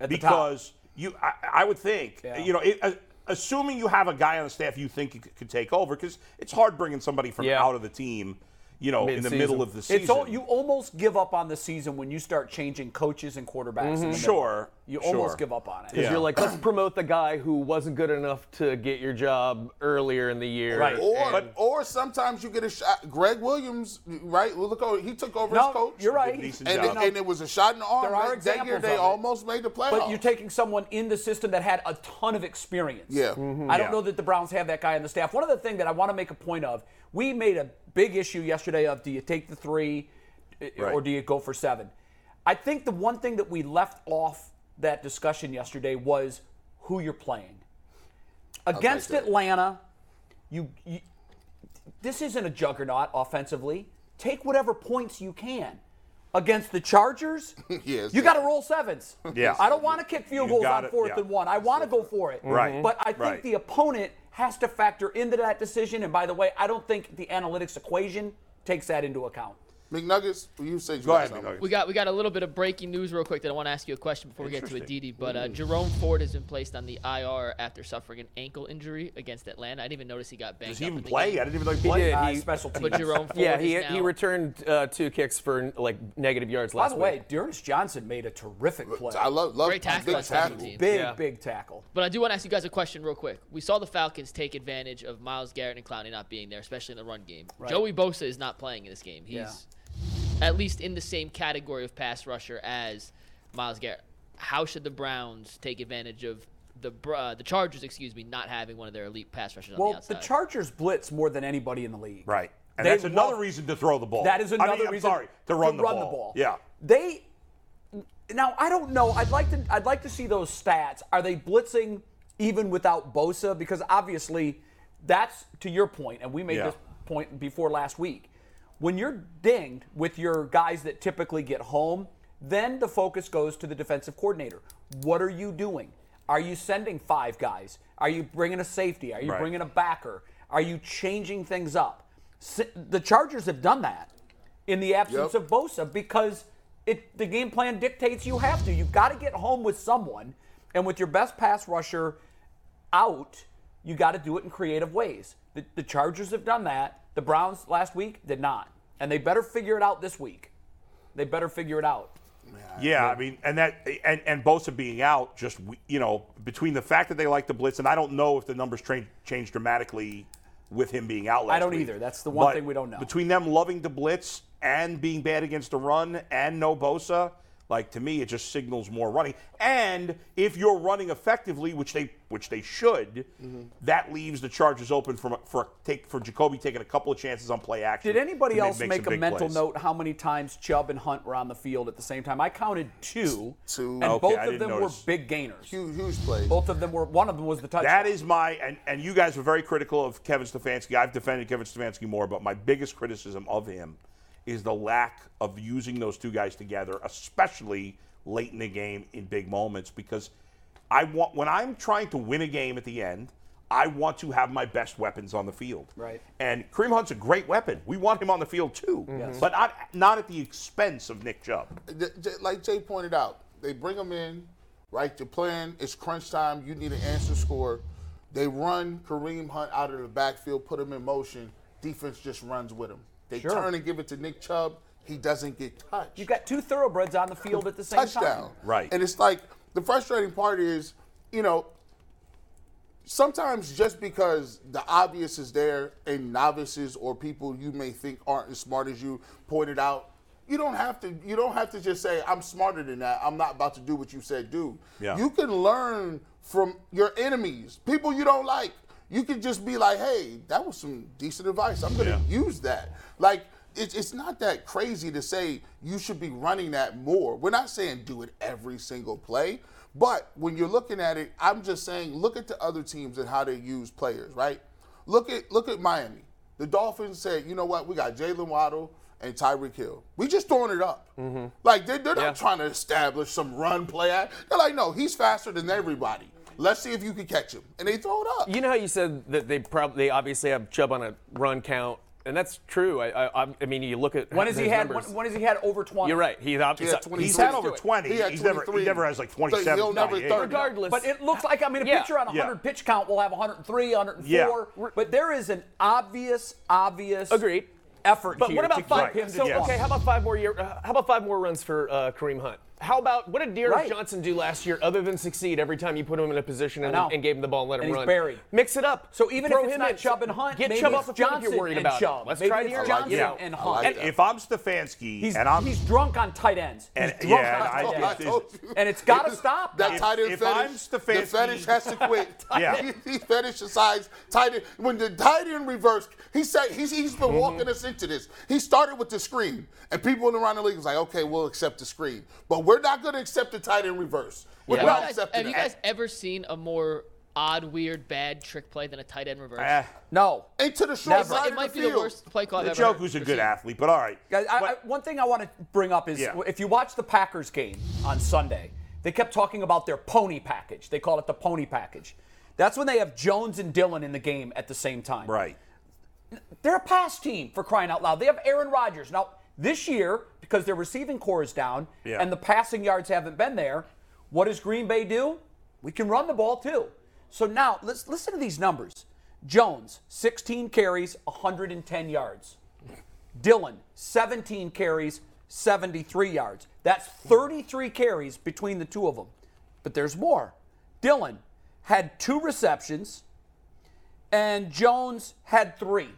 At because the you, I, I would think, yeah. you know, it, uh, assuming you have a guy on the staff you think could, could take over, because it's hard bringing somebody from yeah. out of the team, you know, Mid-season. in the middle of the season. It's all, you almost give up on the season when you start changing coaches and quarterbacks. Mm-hmm. In the sure. You sure. almost give up on it. Because yeah. you're like, let's promote the guy who wasn't good enough to get your job earlier in the year. Right. Or but, or sometimes you get a shot. Greg Williams, right? Look, he took over no, as coach. You're right. And, it, and it was a shot in the arm. There are examples that year they almost made the playoffs. But you're taking someone in the system that had a ton of experience. Yeah. Mm-hmm. I don't yeah. know that the Browns have that guy on the staff. One other thing that I want to make a point of, we made a big issue yesterday of, do you take the three right. or do you go for seven? I think the one thing that we left off that discussion yesterday was who you're playing. Against like Atlanta, you, you this isn't a juggernaut offensively. Take whatever points you can. Against the Chargers, yes, you got to roll sevens. Yeah. I don't want to kick field you goals gotta, on fourth yeah. and one. I want to go for it. Right. But I think right. the opponent has to factor into that decision. And by the way, I don't think the analytics equation takes that into account. McNuggets, you say you Go ahead, McNuggets. We got we got a little bit of breaking news real quick that I want to ask you a question before we get to Aditi. But uh, Jerome Ford has been placed on the I R after suffering an ankle injury against Atlanta. I didn't even notice he got banged. Does he even play? Game. I didn't even like play. He did. Uh, he, special teams. But Jerome Ford. Yeah, he is now, he returned uh, two kicks for like negative yards last week. By the way, Dearness Johnson made a terrific play. I love love great tackle. Big tackle. Team. Big yeah. big tackle. But I do want to ask you guys a question real quick. We saw the Falcons take advantage of Miles Garrett and Clowney not being there, especially in the run game. Right. Joey Bosa is not playing in this game. He's yeah. at least in the same category of pass rusher as Myles Garrett. How should the Browns take advantage of the uh, the Chargers, excuse me, not having one of their elite pass rushers well, on the outside? Well, the Chargers blitz more than anybody in the league. Right. And they that's love, another reason to throw the ball. That is another I mean, I'm reason sorry, to run, to the, run ball. the ball. Yeah. They Now, I don't know. I'd like to I'd like to see those stats. Are they blitzing even without Bosa? Because obviously that's to your point, and we made yeah. this point before last week. When you're dinged with your guys that typically get home, then the focus goes to the defensive coordinator. What are you doing? Are you sending five guys? Are you bringing a safety? Are you right. bringing a backer? Are you changing things up? The Chargers have done that in the absence yep. of Bosa because it, the game plan dictates you have to. You've got to get home with someone, and with your best pass rusher out, you got to do it in creative ways. The, the Chargers have done that. The Browns last week did not, and they better figure it out this week. They better figure it out. Yeah, I mean, and that, and, and Bosa being out, just you know, between the fact that they like to blitz, and I don't know if the numbers tra- change dramatically with him being out last week. I don't week, either. That's the one thing we don't know. Between them loving to blitz and being bad against the run and no Bosa, like to me, it just signals more running. And if you're running effectively, which they which they should, mm-hmm. that leaves the Chargers open for for take for Jacoby taking a couple of chances on play action. Did anybody else make a mental plays. note how many times Chubb and Hunt were on the field at the same time? I counted two, two. and okay, both of them notice. were big gainers. Huge, huge plays. Both of them were. One of them was the touchdown. That is my and, and you guys were very critical of Kevin Stefanski. I've defended Kevin Stefanski more, but my biggest criticism of him is the lack of using those two guys together, especially late in the game in big moments. Because I want, when I'm trying to win a game at the end, I want to have my best weapons on the field. Right. And Kareem Hunt's a great weapon. We want him on the field too, mm-hmm. but not not at the expense of Nick Chubb. Like Jay pointed out, they bring him in, right? You're playing. It's crunch time. You need an answer score. They run Kareem Hunt out of the backfield, put him in motion. Defense just runs with him. They sure. turn and give it to Nick Chubb. He doesn't get touched. You've got two thoroughbreds on the field at the same Touchdown. time. Touchdown. Right. And it's like the frustrating part is, you know, sometimes just because the obvious is there and novices or people you may think aren't as smart as you pointed out, you don't have to you don't have to just say, I'm smarter than that. I'm not about to do what you said do. Yeah. You can learn from your enemies, people you don't like. You can just be like, hey, that was some decent advice. I'm going to yeah. use that. Like, it, it's not that crazy to say you should be running that more. We're not saying do it every single play. But when you're looking at it, I'm just saying look at the other teams and how they use players, right? Look at look at Miami. The Dolphins said, you know what, we got Jaylen Waddle and Tyreek Hill. We just throwing it up. Mm-hmm. Like, they're, they're not yeah. trying to establish some run play. Act. They're like, no, he's faster than everybody. Let's see if you can catch him. And they throw it up. You know how you said that they probably they obviously have Chubb on a run count, and that's true. I I, I mean, you look at when has he had when, when has he had over twenty? You're right. He's obviously he he's had over twenty. He he's never he never has like twenty-seven. He'll never thirty. Regardless, but it looks like I mean a yeah. pitcher on a hundred yeah. pitch count will have one hundred three, one hundred four. Yeah. But there is an obvious obvious agreed effort. But here what about five? Right. So yes. okay, how about five more year? Uh, how about five more runs for uh, Kareem Hunt? How about what did Dearest right. Johnson do last year other than succeed every time you put him in a position and, and gave him the ball and let him and he's run? Buried. Mix it up. So even Throw if it's not Chubb and Hunt, get Chubb off the field if you're worried about Chubb. It. Let's maybe try to Johnson yeah. and Hunt. Like if I'm Stefanski he's, and I'm he's drunk on tight ends, he's and, drunk yeah, on tight ends, and it's got to stop. That if, tight end if fetish, I'm Stefanski, the fetish has to quit. yeah, he fetishes tight end. When the tight end reversed, he said he's he's been walking us into this. He started with the screen, and people around the league was like, okay, we'll accept the screen, but we're not going to accept the tight end reverse. We're yeah. not accepting Have that. You guys ever seen a more odd, weird, bad trick play than a tight end reverse? Uh, no. Into the short Never. side It might of the be field. The worst play call I've ever heard. Njoku's a good athlete, but all right. Guys, I, I, one thing I want to bring up is yeah. if you watch the Packers game on Sunday, they kept talking about their pony package. They call it the pony package. That's when they have Jones and Dillon in the game at the same time. Right. They're a pass team, for crying out loud. They have Aaron Rodgers. Now, this year, because their receiving core is down yeah. and the passing yards haven't been there, what does Green Bay do? We can run the ball, too. So now, let's listen to these numbers. Jones, sixteen carries, one hundred ten yards. Dillon, seventeen carries, seventy-three yards. That's thirty-three carries between the two of them. But there's more. Dillon had two receptions, and Jones had three.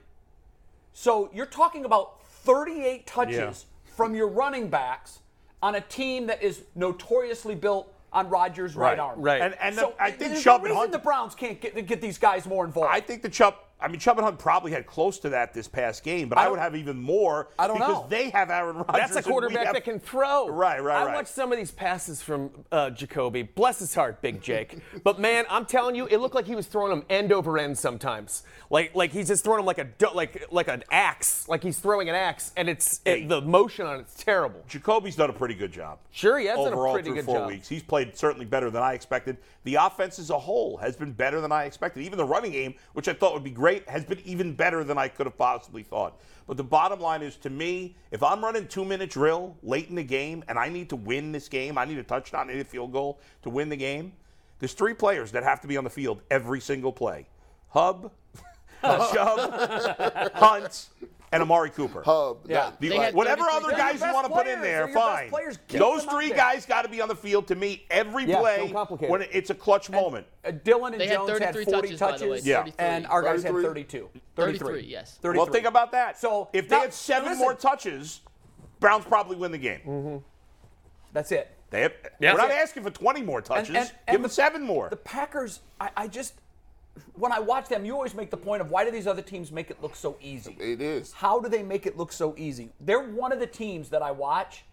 So you're talking about thirty-eight touches yeah. from your running backs on a team that is notoriously built on Rodgers' right, right arm. Right, and, and so the, I think Chubb and Hunt. The Browns can't get, get these guys more involved. I think the Chubb. I mean, Chubb and Hunt probably had close to that this past game, but I, I would have even more. I don't because know. They have Aaron Rodgers. That's a quarterback have, that can throw. Right, right, I right. I watched some of these passes from uh, Jacoby. Bless his heart, Big Jake. But, man, I'm telling you, it looked like he was throwing them end over end sometimes. Like like he's just throwing them like a, like, like an axe. Like he's throwing an axe, and it's it, the motion on it's terrible. Jacoby's done a pretty good job. Sure, he has Overall, done a pretty good job. Overall, through four weeks. He's played certainly better than I expected. The offense as a whole has been better than I expected. Even the running game, which I thought would be great, has been even better than I could have possibly thought. But the bottom line is, to me, if I'm running two-minute drill late in the game and I need to win this game, I need a touchdown, I need a field goal to win the game, there's three players that have to be on the field every single play. Hub, uh, Chubb, Hunt, and Amari Cooper. Hub. Yeah. The, had, whatever other guys you want to put in there, fine. Players, Those three guys got to be on the field to me every yeah, play so when it's a clutch and, moment. Uh, Dillon and they Jones had, had forty touches, touches way, yeah. and our guys had thirty-two. thirty-three, yes. thirty-three. Well, think about that. So if they now, had seven listen, more touches, Browns probably win the game. Mm-hmm. That's it. They have, yeah. We're not yeah. asking for twenty more touches. And, and, and Give them seven more. The Packers, I, I just – when I watch them, you always make the point of why do these other teams make it look so easy? It is. How do they make it look so easy? They're one of the teams that I watch,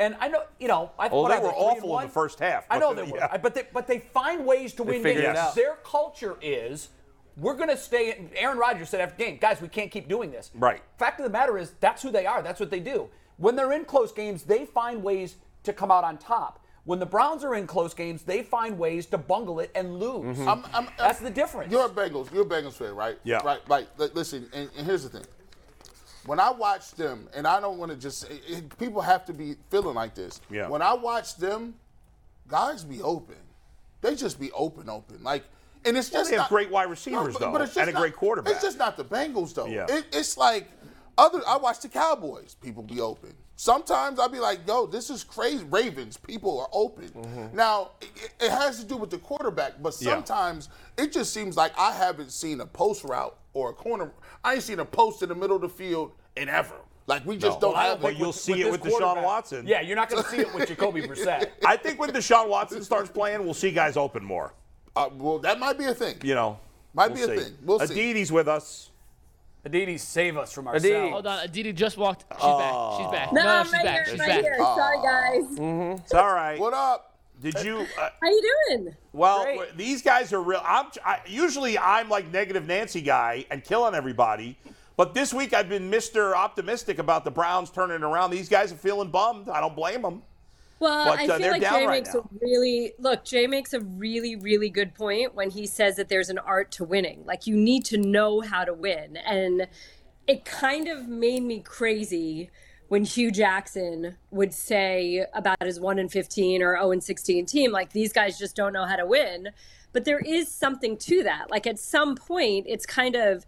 and I know, you know, I thought well, they were awful in the first half. I know they were, yeah. but they, but they find ways to they win games. Out. Their culture is we're going to stay. Aaron Rodgers said after the game, guys, we can't keep doing this. Right. Fact of the matter is that's who they are. That's what they do. When they're in close games, they find ways to come out on top. When the Browns are in close games, they find ways to bungle it and lose. Mm-hmm. I'm, I'm, That's I'm, the difference. You're a Bengals. You're a Bengals fan, right? Yeah. Right. Right. Listen, and, and here's the thing. When I watch them, and I don't want to just it, it, people have to be feeling like this. Yeah. When I watch them, guys be open. They just be open, open. Like, and it's just well, they have not, great wide receivers no, but, though, but it's just and not, a great quarterback. It's just not the Bengals though. Yeah. It, it's like. Other, I watch the Cowboys. People be open. Sometimes I'll be like, yo, this is crazy. Ravens, people are open. Mm-hmm. Now, it, it has to do with the quarterback, but sometimes yeah. it just seems like I haven't seen a post route or a corner. I ain't seen a post in the middle of the field in ever. Like, we just no. don't have it. But you'll with, see with it with Deshaun Watson. Yeah, you're not going to see it with Jacoby Brissett. I think when Deshaun Watson starts playing, we'll see guys open more. Uh, well, that might be a thing. You know. Might we'll be a see. thing. We'll Aditi's see. Aditi's with us. Aditi, save us from ourselves. Aditi. Hold on, Aditi just walked. She's oh. back. She's back. No, no I'm she's right back. Here. She's I'm right back. Here. Oh. Sorry, guys. Mm-hmm. It's all right. What up? Did you? Uh, How you doing? Well, Great. These guys are real. I'm I, usually I'm like negative Nancy guy and killing everybody, but this week I've been Mister Optimistic about the Browns turning around. These guys are feeling bummed. I don't blame them. Well, but, I feel uh, like Jay right makes now. a really look. Jay makes a really, really good point when he says that there's an art to winning. Like, you need to know how to win, and it kind of made me crazy when Hugh Jackson would say about his one and fifteen or oh and sixteen team, like, these guys just don't know how to win. But there is something to that. Like, at some point, it's kind of,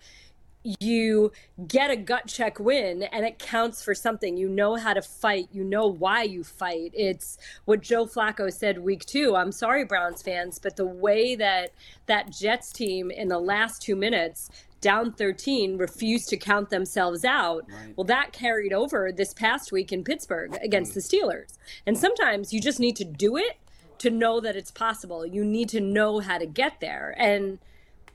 you get a gut check win and it counts for something. You know how to fight. You know why you fight. It's what Joe Flacco said week two. I'm sorry, Browns fans, but the way that that Jets team in the last two minutes down thirteen refused to count themselves out. Right. Well, that carried over this past week in Pittsburgh against the Steelers. And sometimes you just need to do it to know that it's possible. You need to know how to get there. And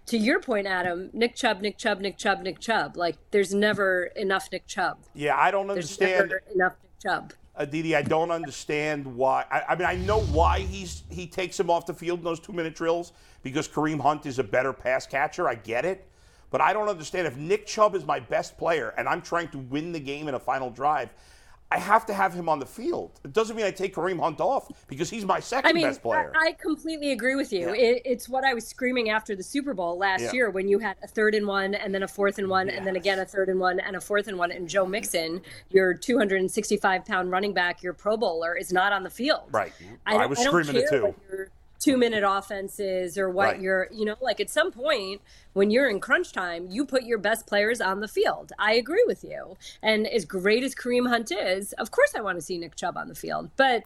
to your point, Adam, Nick Chubb, Nick Chubb, Nick Chubb, Nick Chubb. Like, there's never enough Nick Chubb. Yeah, I don't understand. There's never enough Nick Chubb. Aditi, I don't understand why. I, I mean, I know why he's he takes him off the field in those two-minute drills, because Kareem Hunt is a better pass catcher. I get it. But I don't understand. If Nick Chubb is my best player and I'm trying to win the game in a final drive, I have to have him on the field. It doesn't mean I take Kareem Hunt off, because he's my second I mean, best player. I, I completely agree with you. Yeah. It, it's what I was screaming after the Super Bowl last yeah. year, when you had a third and one and then a fourth and one yes. and then again a third and one and a fourth and one. And Joe Mixon, your two hundred sixty-five pound running back, your Pro Bowler, is not on the field. Right. I, I was I screaming it too. Two-minute offenses or what right. you're, you know, like, at some point when you're in crunch time, you put your best players on the field. I agree with you. And as great as Kareem Hunt is, of course I want to see Nick Chubb on the field. But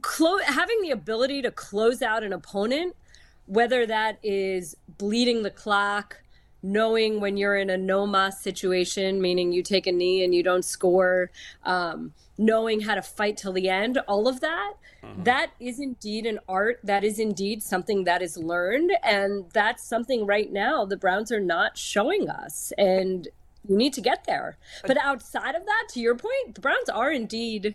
clo- having the ability to close out an opponent, whether that is bleeding the clock, knowing when you're in a no-mas situation, meaning you take a knee and you don't score, um, knowing how to fight till the end, all of that, mm-hmm. that is indeed an art. That is indeed something that is learned. And that's something right now the Browns are not showing us. And you need to get there. But outside of that, to your point, the Browns are indeed,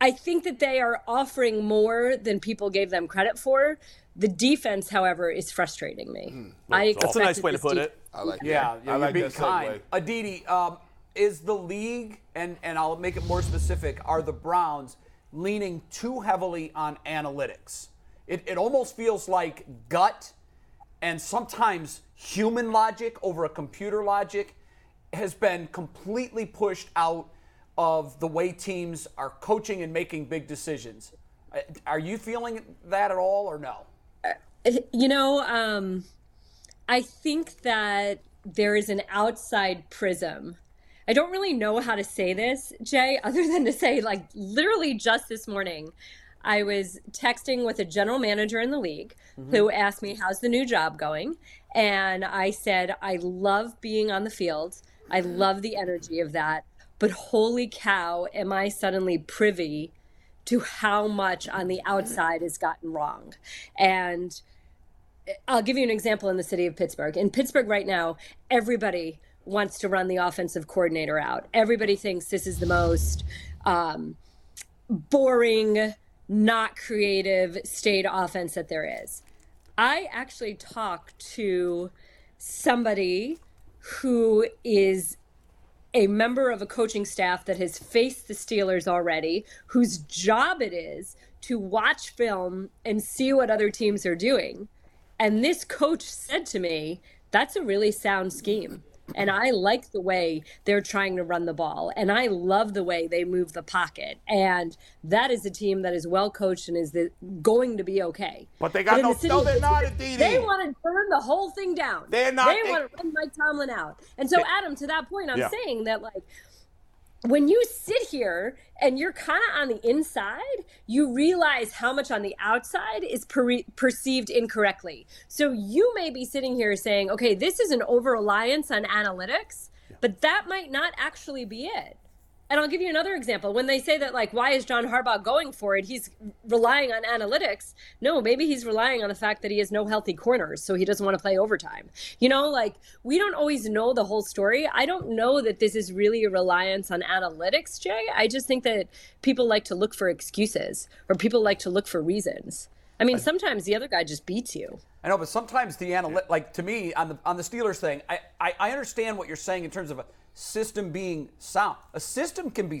I think that they are offering more than people gave them credit for. The defense, however, is frustrating me. Mm, I that's a nice way to put defense. it. I like yeah, that. Yeah, I like being kind. Aditi, um, is the league, and, and I'll make it more specific, are the Browns leaning too heavily on analytics? It, it almost feels like gut and sometimes human logic over a computer logic has been completely pushed out of the way teams are coaching and making big decisions. Are you feeling that at all or no? You know, um, I think that there is an outside prism. I don't really know how to say this, Jay, other than to say, like, literally just this morning, I was texting with a general manager in the league mm-hmm. who asked me, how's the new job going? And I said, I love being on the field. I love the energy of that. But holy cow, am I suddenly privy to how much on the outside has gotten wrong. And I'll give you an example in the city of Pittsburgh. In Pittsburgh right now, everybody wants to run the offensive coordinator out. Everybody thinks this is the most um, boring, not creative state offense that there is. I actually talked to somebody who is a member of a coaching staff that has faced the Steelers already, whose job it is to watch film and see what other teams are doing. And this coach said to me, that's a really sound scheme. And I like the way they're trying to run the ball. And I love the way they move the pocket. And that is a team that is well coached and is the, going to be okay. But they got but no, the city, no, they're not, Aditi. They want to turn the whole thing down. They're not. They, they want to run Mike Tomlin out. And so, they, Adam, to that point, I'm yeah. saying that, like, when you sit here and you're kind of on the inside, you realize how much on the outside is per- perceived incorrectly. So you may be sitting here saying, okay, this is an over-reliance on analytics, yeah. but that might not actually be it. And I'll give you another example. When they say that, like, why is John Harbaugh going for it? He's relying on analytics. No, maybe he's relying on the fact that he has no healthy corners, so he doesn't want to play overtime. You know, like, we don't always know the whole story. I don't know that this is really a reliance on analytics, Jay. I just think that people like to look for excuses, or people like to look for reasons. I mean, sometimes the other guy just beats you. I know, but sometimes the analytics, like, to me, on the on the Steelers thing, I, I, I understand what you're saying in terms of a system being sound. A system can be,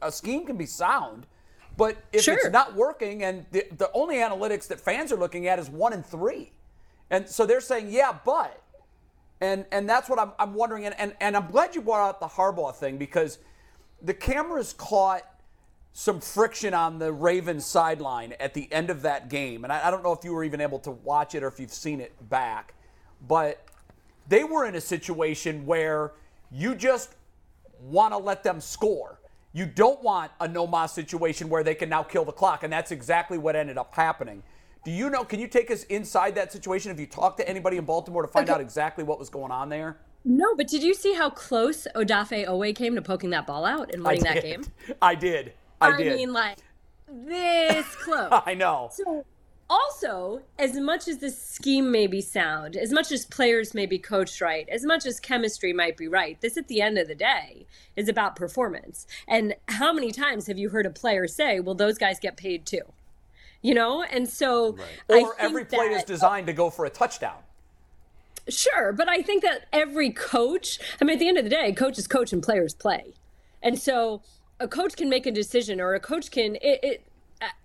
a scheme can be sound, but if sure. it's not working, and the, the only analytics that fans are looking at is one and three. And so they're saying, yeah, but, and and that's what I'm, I'm wondering. And, and, and I'm glad you brought out the Harbaugh thing, because the cameras caught some friction on the Ravens sideline at the end of that game. And I, I don't know if you were even able to watch it or if you've seen it back, but they were in a situation where you just want to let them score. You don't want a no mas situation where they can now kill the clock, and that's exactly what ended up happening. Do you know, can you take us inside that situation? Have you talked to anybody in Baltimore to find okay. out exactly what was going on there? No, but did you see how close Odafe Owe came to poking that ball out and winning that game? I did. I, I mean, like, this close. I know. So, also, as much as the scheme may be sound, as much as players may be coached right, as much as chemistry might be right, this, at the end of the day, is about performance. And how many times have you heard a player say, well, those guys get paid too? You know? And so right. Or I every think play that, is designed to go for a touchdown. Sure. But I think that every coach, I mean, at the end of the day, coaches coach and players play. And so a coach can make a decision, or a coach can, it, it,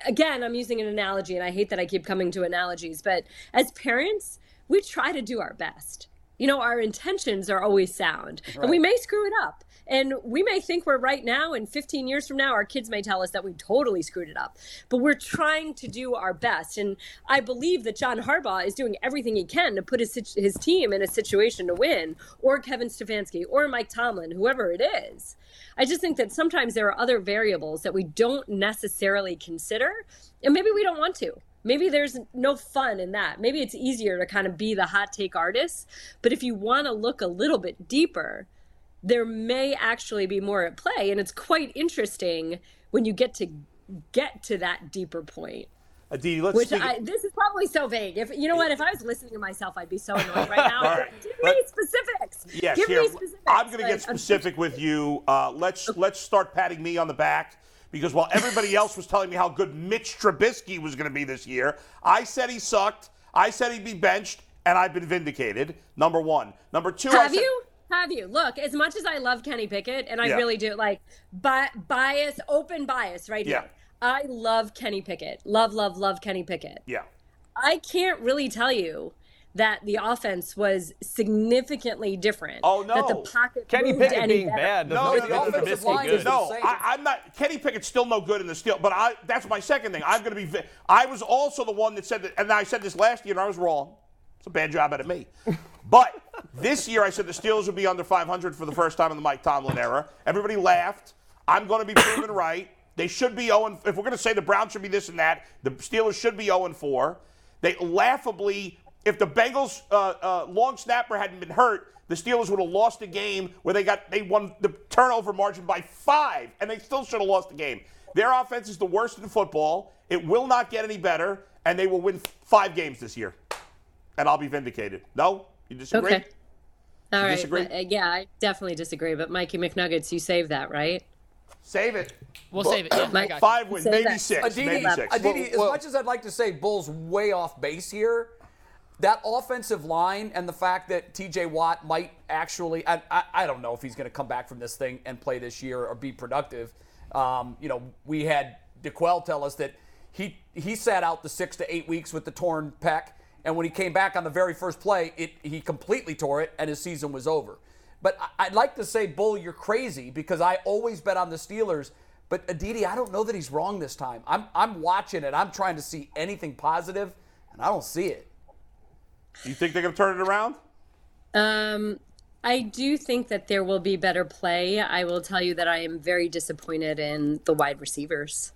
again, I'm using an analogy, and I hate that I keep coming to analogies, but as parents, we try to do our best. You know, our intentions are always sound, right. and we may screw it up. And we may think we're right now, and fifteen years from now, our kids may tell us that we totally screwed it up. But we're trying to do our best. And I believe that John Harbaugh is doing everything he can to put his his team in a situation to win, or Kevin Stefanski, or Mike Tomlin, whoever it is. I just think that sometimes there are other variables that we don't necessarily consider, and maybe we don't want to. Maybe there's no fun in that. Maybe it's easier to kind of be the hot take artist. But if you want to look a little bit deeper, there may actually be more at play, and it's quite interesting when you get to get to that deeper point. Aditi, let's Which I, this is probably so vague. If you know what, if I was listening to myself, I'd be so annoyed right now. Right. Like, Give Let, me specifics. Yes, Give here. me specifics. I'm going to get specific with you. Uh, let's okay. let's start patting me on the back, because while everybody else was telling me how good Mitch Trubisky was going to be this year, I said he sucked. I said he'd be benched, and I've been vindicated. Number one. Number two. Have I said, you? Have you? Look, as much as I love Kenny Pickett, and I yeah. really do, like, bi- bias, open bias right yeah. here. I love Kenny Pickett. Love, love, love Kenny Pickett. Yeah. I can't really tell you that the offense was significantly different. Oh, no. That the pocket Kenny moved Pickett being better. bad. No, no, no. The offensive line is no, I, I'm not. Kenny Pickett's still no good in the Steelers, but I, that's my second thing. I'm going to be – I was also the one that said that, and I said this last year, and I was wrong. It's a bad job out of me. But this year, I said the Steelers would be under five hundred for the first time in the Mike Tomlin era. Everybody laughed. I'm going to be proven right. They should be oh and if we're going to say the Browns should be this and that, the Steelers should be oh and four. They laughably, if the Bengals uh, uh, long snapper hadn't been hurt, the Steelers would have lost a game where they got they won the turnover margin by five, and they still should have lost the game. Their offense is the worst in football. It will not get any better, and they will win five games this year. And I'll be vindicated. No? You disagree? Okay. All you right. Disagree? But, uh, yeah, I definitely disagree. But Mikey McNuggets, you save that, right? Save it. We'll Bull- save it. Yeah, Five wins, save maybe that. six. Aditi, maybe six. Aditi, as much as I'd like to say Bull's way off base here, that offensive line and the fact that T J Watt might actually, I, I, I don't know if he's going to come back from this thing and play this year or be productive. Um, you know, we had DeQuell tell us that he he sat out the six to eight weeks with the torn pec. And when he came back on the very first play, it, he completely tore it, and his season was over. But I'd like to say, Bull, you're crazy, because I always bet on the Steelers. But Aditi, I don't know that he's wrong this time. I'm I'm watching it. I'm trying to see anything positive, and I don't see it. You think they're going to turn it around? Um, I do think that there will be better play. I will tell you that I am very disappointed in the wide receivers.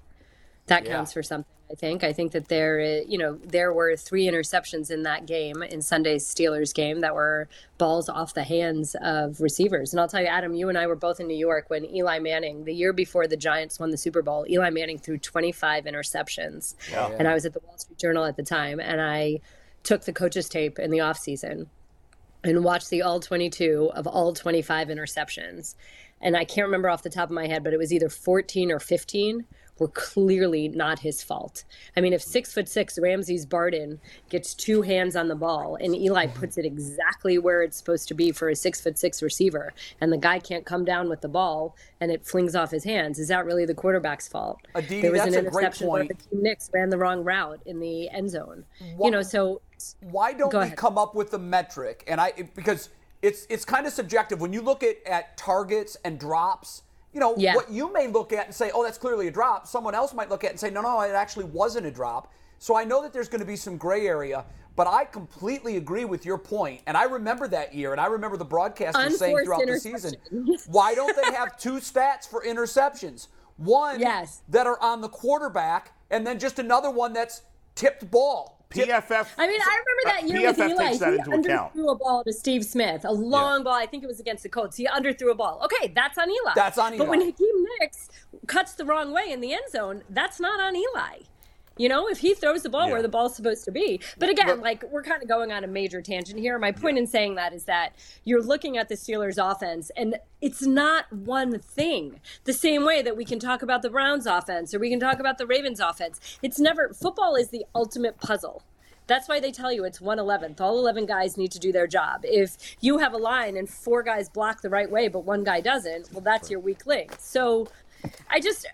That counts yeah. for something, I think. I think that there, you know, there were three interceptions in that game, in Sunday's Steelers game, that were balls off the hands of receivers. And I'll tell you, Adam, you and I were both in New York when Eli Manning, the year before the Giants won the Super Bowl, Eli Manning threw twenty-five interceptions. Wow. And I was at the Wall Street Journal at the time, and I took the coach's tape in the offseason and watched the all twenty-two of all twenty-five interceptions. And I can't remember off the top of my head, but it was either fourteen or fifteen were clearly not his fault. I mean, if six foot six Ramses Barden gets two hands on the ball and Eli puts it exactly where it's supposed to be for a six foot six receiver, and the guy can't come down with the ball and it flings off his hands, is that really the quarterback's fault? Aditi, there was that's an interception a great point. Where the Knicks ran the wrong route in the end zone. Why, you know, so why don't we ahead. come up with the metric? And I because it's it's kind of subjective when you look at, at targets and drops. You know, yeah. what you may look at and say, oh, that's clearly a drop. Someone else might look at it and say, no, no, it actually wasn't a drop. So I know that there's going to be some gray area, but I completely agree with your point. And I remember that year, and I remember the broadcaster Unforced saying throughout the season, why don't they have two stats for interceptions? One yes. that are on the quarterback, and then just another one that's tipped ball. P F F. I mean, I remember that year P F F with Eli. Takes that he into account. He underthrew a ball to Steve Smith, a long yeah. ball. I think it was against the Colts. He underthrew a ball. Okay, that's on Eli. That's on Eli. But when Hakeem Nicks cuts the wrong way in the end zone, that's not on Eli. You know, if he throws the ball yeah. where the ball's supposed to be. But again, but, like, we're kind of going on a major tangent here. My point yeah. in saying that is that you're looking at the Steelers' offense, and it's not one thing. The same way that we can talk about the Browns' offense or we can talk about the Ravens' offense. It's never – football is the ultimate puzzle. That's why they tell you it's one eleventh. All eleven guys need to do their job. If you have a line and four guys block the right way but one guy doesn't, well, that's your weak link. So – I just,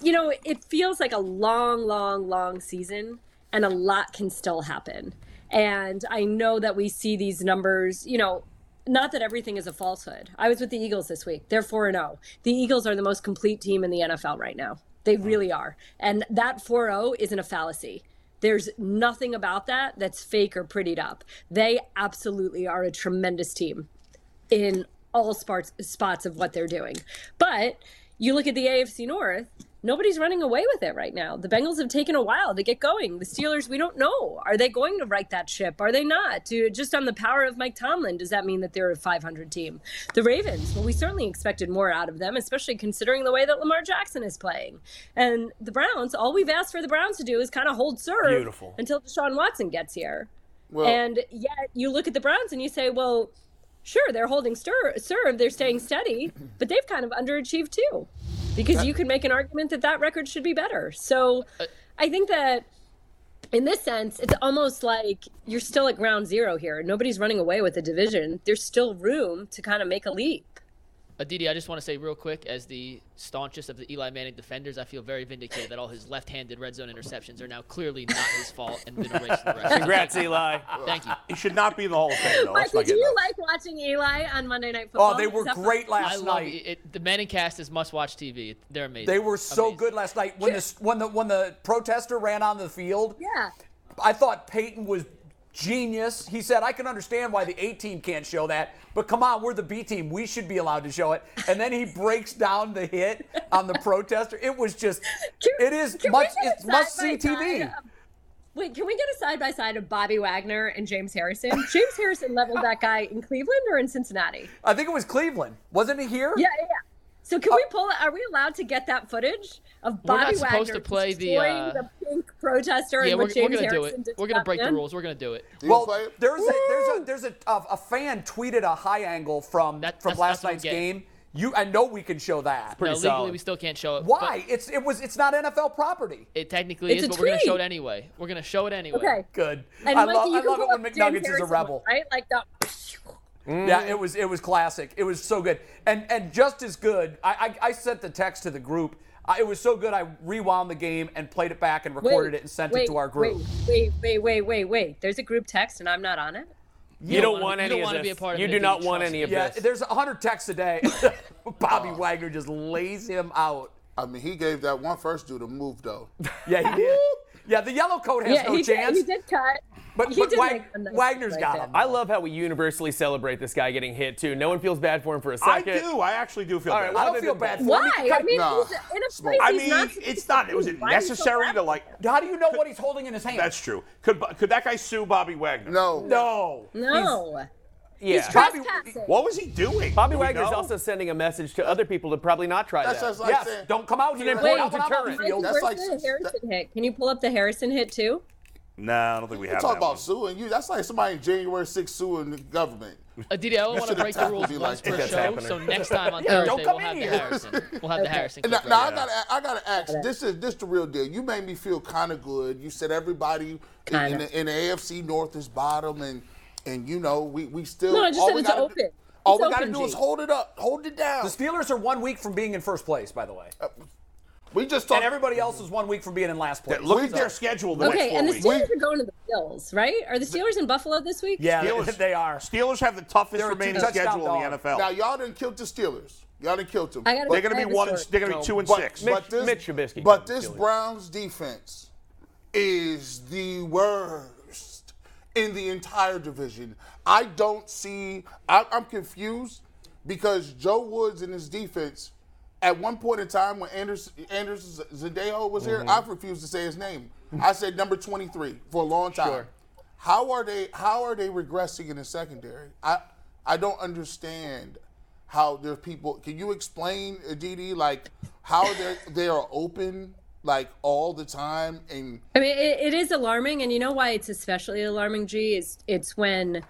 you know, it feels like a long, long, long season, and a lot can still happen. And I know that we see these numbers, you know, not that everything is a falsehood. I was with the Eagles this week. They're four and oh. The Eagles are the most complete team in the N F L right now. They really are. And that four and oh isn't a fallacy. There's nothing about that that's fake or prettied up. They absolutely are a tremendous team in all spots, spots of what they're doing. But you look at the A F C North, nobody's running away with it right now. The Bengals have taken a while to get going. The Steelers, we don't know. Are they going to right that ship? Are they not? To, just on the power of Mike Tomlin, does that mean that they're a five hundred team? The Ravens, well, we certainly expected more out of them, especially considering the way that Lamar Jackson is playing. And the Browns, all we've asked for the Browns to do is kind of hold serve Beautiful. until Deshaun Watson gets here. Well, and yet you look at the Browns and you say, well, sure, they're holding stir- serve, they're staying steady, but they've kind of underachieved too, because you can make an argument that that record should be better. So I think that in this sense, it's almost like you're still at ground zero here. Nobody's running away with the division. There's still room to kind of make a leap. Aditi, I just want to say real quick, as the staunchest of the Eli Manning defenders, I feel very vindicated that all his left-handed red zone interceptions are now clearly not his fault and been erased from the rest. Congrats, Eli. Thank you. He should not be in the Hall of Fame, though. Mike, did you enough. like watching Eli on Monday Night Football? Oh, they were great last I night. Love it. It, the Manning cast is must-watch T V. They're amazing. They were so amazing. good last night. When, the, when, the, when the protester ran on the field, yeah. I thought Peyton was genius. He said, I can understand why the A team can't show that, but come on, we're the B team. We should be allowed to show it. And then he breaks down the hit on the protester. It was just, can, it is much, it's must-see T V. Of, wait, can we get a side-by-side of Bobby Wagner and James Harrison? James Harrison leveled that guy in Cleveland or in Cincinnati? I think it was Cleveland. Wasn't he here? Yeah, yeah. So can uh, we pull, are we allowed to get that footage of Bobby Wagner? We're not supposed Wagner to play the, uh, the pink protester. Yeah, and we're, we're going to do it. We're going to break the rules. We're going to do it. Do well, there's a, there's a there's a, a, a fan tweeted a high angle from, that, from that's, last that's night's game. You, I know we can show that. No, solid. Legally we still can't show it. Why? It's it was it's not N F L property. It technically it's is, but we're going to show it anyway. We're going to show it anyway. Okay. Good. And I, Mikey, love, I love it when McNuggets is a rebel. Right? Like that. Mm. Yeah, it was it was classic. It was so good, and and just as good. I I, I sent the text to the group. I, it was so good. I rewound the game and played it back and recorded wait, it and sent wait, it to our group. Wait, wait, wait, wait, wait, wait. There's a group text and I'm not on it. You, you don't, don't want to, any you don't of this. Be a part you of do not do want any of yeah, this. Yeah, there's one hundred texts a day. Bobby uh, Wagner just lays him out. I mean, he gave that one first dude a move, though. Yeah, he did. Yeah, the yellow coat has yeah, no he chance. Did, he did cut. But, but Wag- nice Wagner's right got him. I love how we universally celebrate this guy getting hit, too. No one feels bad for him for a second. I do. I actually do feel All bad. Right, I don't feel bad for him. Why? I mean, nah. he's in a place I mean, not it's not. It was it necessary so to, like. How do you know could, what he's holding in his hand? That's true. Could could that guy sue Bobby Wagner? No. No. No. He's, Yeah. He's trespassing. Bobby, what was he doing? Bobby do Wagner's know? also sending a message to other people to probably not try that's that. That's like yes, saying, don't come out here and play out deterrent. Where's like, the Harrison that, hit? Can you pull up the Harrison hit, too? No, nah, I don't think we you have talk that about one. Suing you. That's like somebody in January sixth suing the government. Aditi, I don't want to break the rules once like, per show, happening. So next time on yeah, Thursday, we'll have the Harrison. We'll have the Harrison. Now, now I gotta, I gotta ask. This is this the real deal. You made me feel kind of good. You said everybody in the A F C North is bottom and. And, you know, we, we still... No, I just all said it's open. Do, all it's we got to do is hold it up. Hold it down. The Steelers are one week from being in first place, by the way. Uh, we just talked... And everybody else is one week from being in last place. Yeah, look at their schedule the okay, next four and the Steelers weeks. Are going to the Bills, right? Are the Steelers in Buffalo this week? Yeah, Steelers, they are. Steelers have the toughest remaining schedule in the N F L. Now, y'all done killed the Steelers. Y'all done killed them. They're going to be one. And, they're going to be two and but, six. Mitch, but this, Mitch Trubisky but this Browns defense is the worst in the entire division. I don't see, I, I'm confused because Joe Woods and his defense, at one point in time when Anders, Anders Zendejo was mm-hmm. here, I refused to say his name. I said number twenty-three for a long time. Sure. How are they How are they regressing in the secondary? I I don't understand how there's people, can you explain, Aditi, like how they are open like all the time? And I mean, it, it is alarming. And you know why it's especially alarming, G, is it's when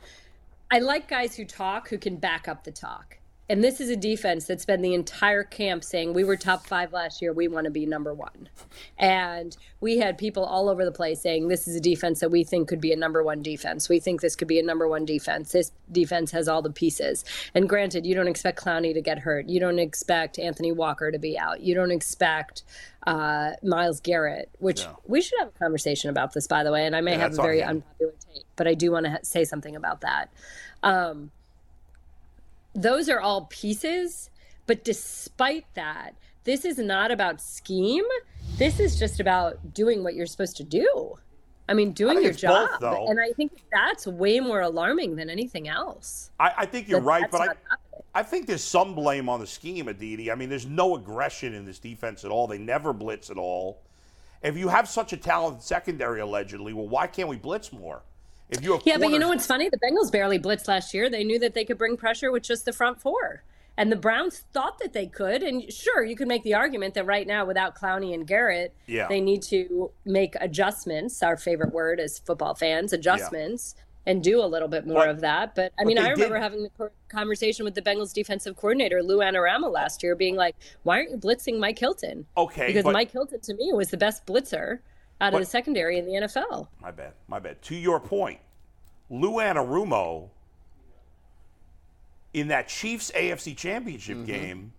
I like guys who talk, who can back up the talk. And this is a defense that's been the entire camp saying we were top five last year. We want to be number one. And we had people all over the place saying this is a defense that we think could be a number one defense. We think this could be a number one defense. This defense has all the pieces. And granted, you don't expect Clowney to get hurt. You don't expect Anthony Walker to be out. You don't expect uh, Miles Garrett, which no. we should have a conversation about this, by the way. And I may yeah, have a very him. unpopular take, but I do want to ha- say something about that. Um, Those are all pieces, but despite that, this is not about scheme. This is just about doing what you're supposed to do. I mean, doing I your job. Both, and I think that's way more alarming than anything else. I, I think you're that, right, but I, I think there's some blame on the scheme, Aditi. I mean, there's no aggression in this defense at all. They never blitz at all. If you have such a talented secondary, allegedly, well, why can't we blitz more? If you yeah, but you know what's funny? The Bengals barely blitzed last year. They knew that they could bring pressure with just the front four. And the Browns thought that they could. And sure, you could make the argument that right now without Clowney and Garrett, yeah. they need to make adjustments, our favorite word as football fans, adjustments, yeah. and do a little bit more but, of that. But, I mean, I remember did. having the conversation with the Bengals defensive coordinator, Lou Anarumo, last year being like, why aren't you blitzing Mike Hilton? Okay. Because but- Mike Hilton, to me, was the best blitzer out of but, the secondary in the N F L. My bad, my bad. To your point, Lou Anarumo, in that Chiefs A F C Championship mm-hmm. game,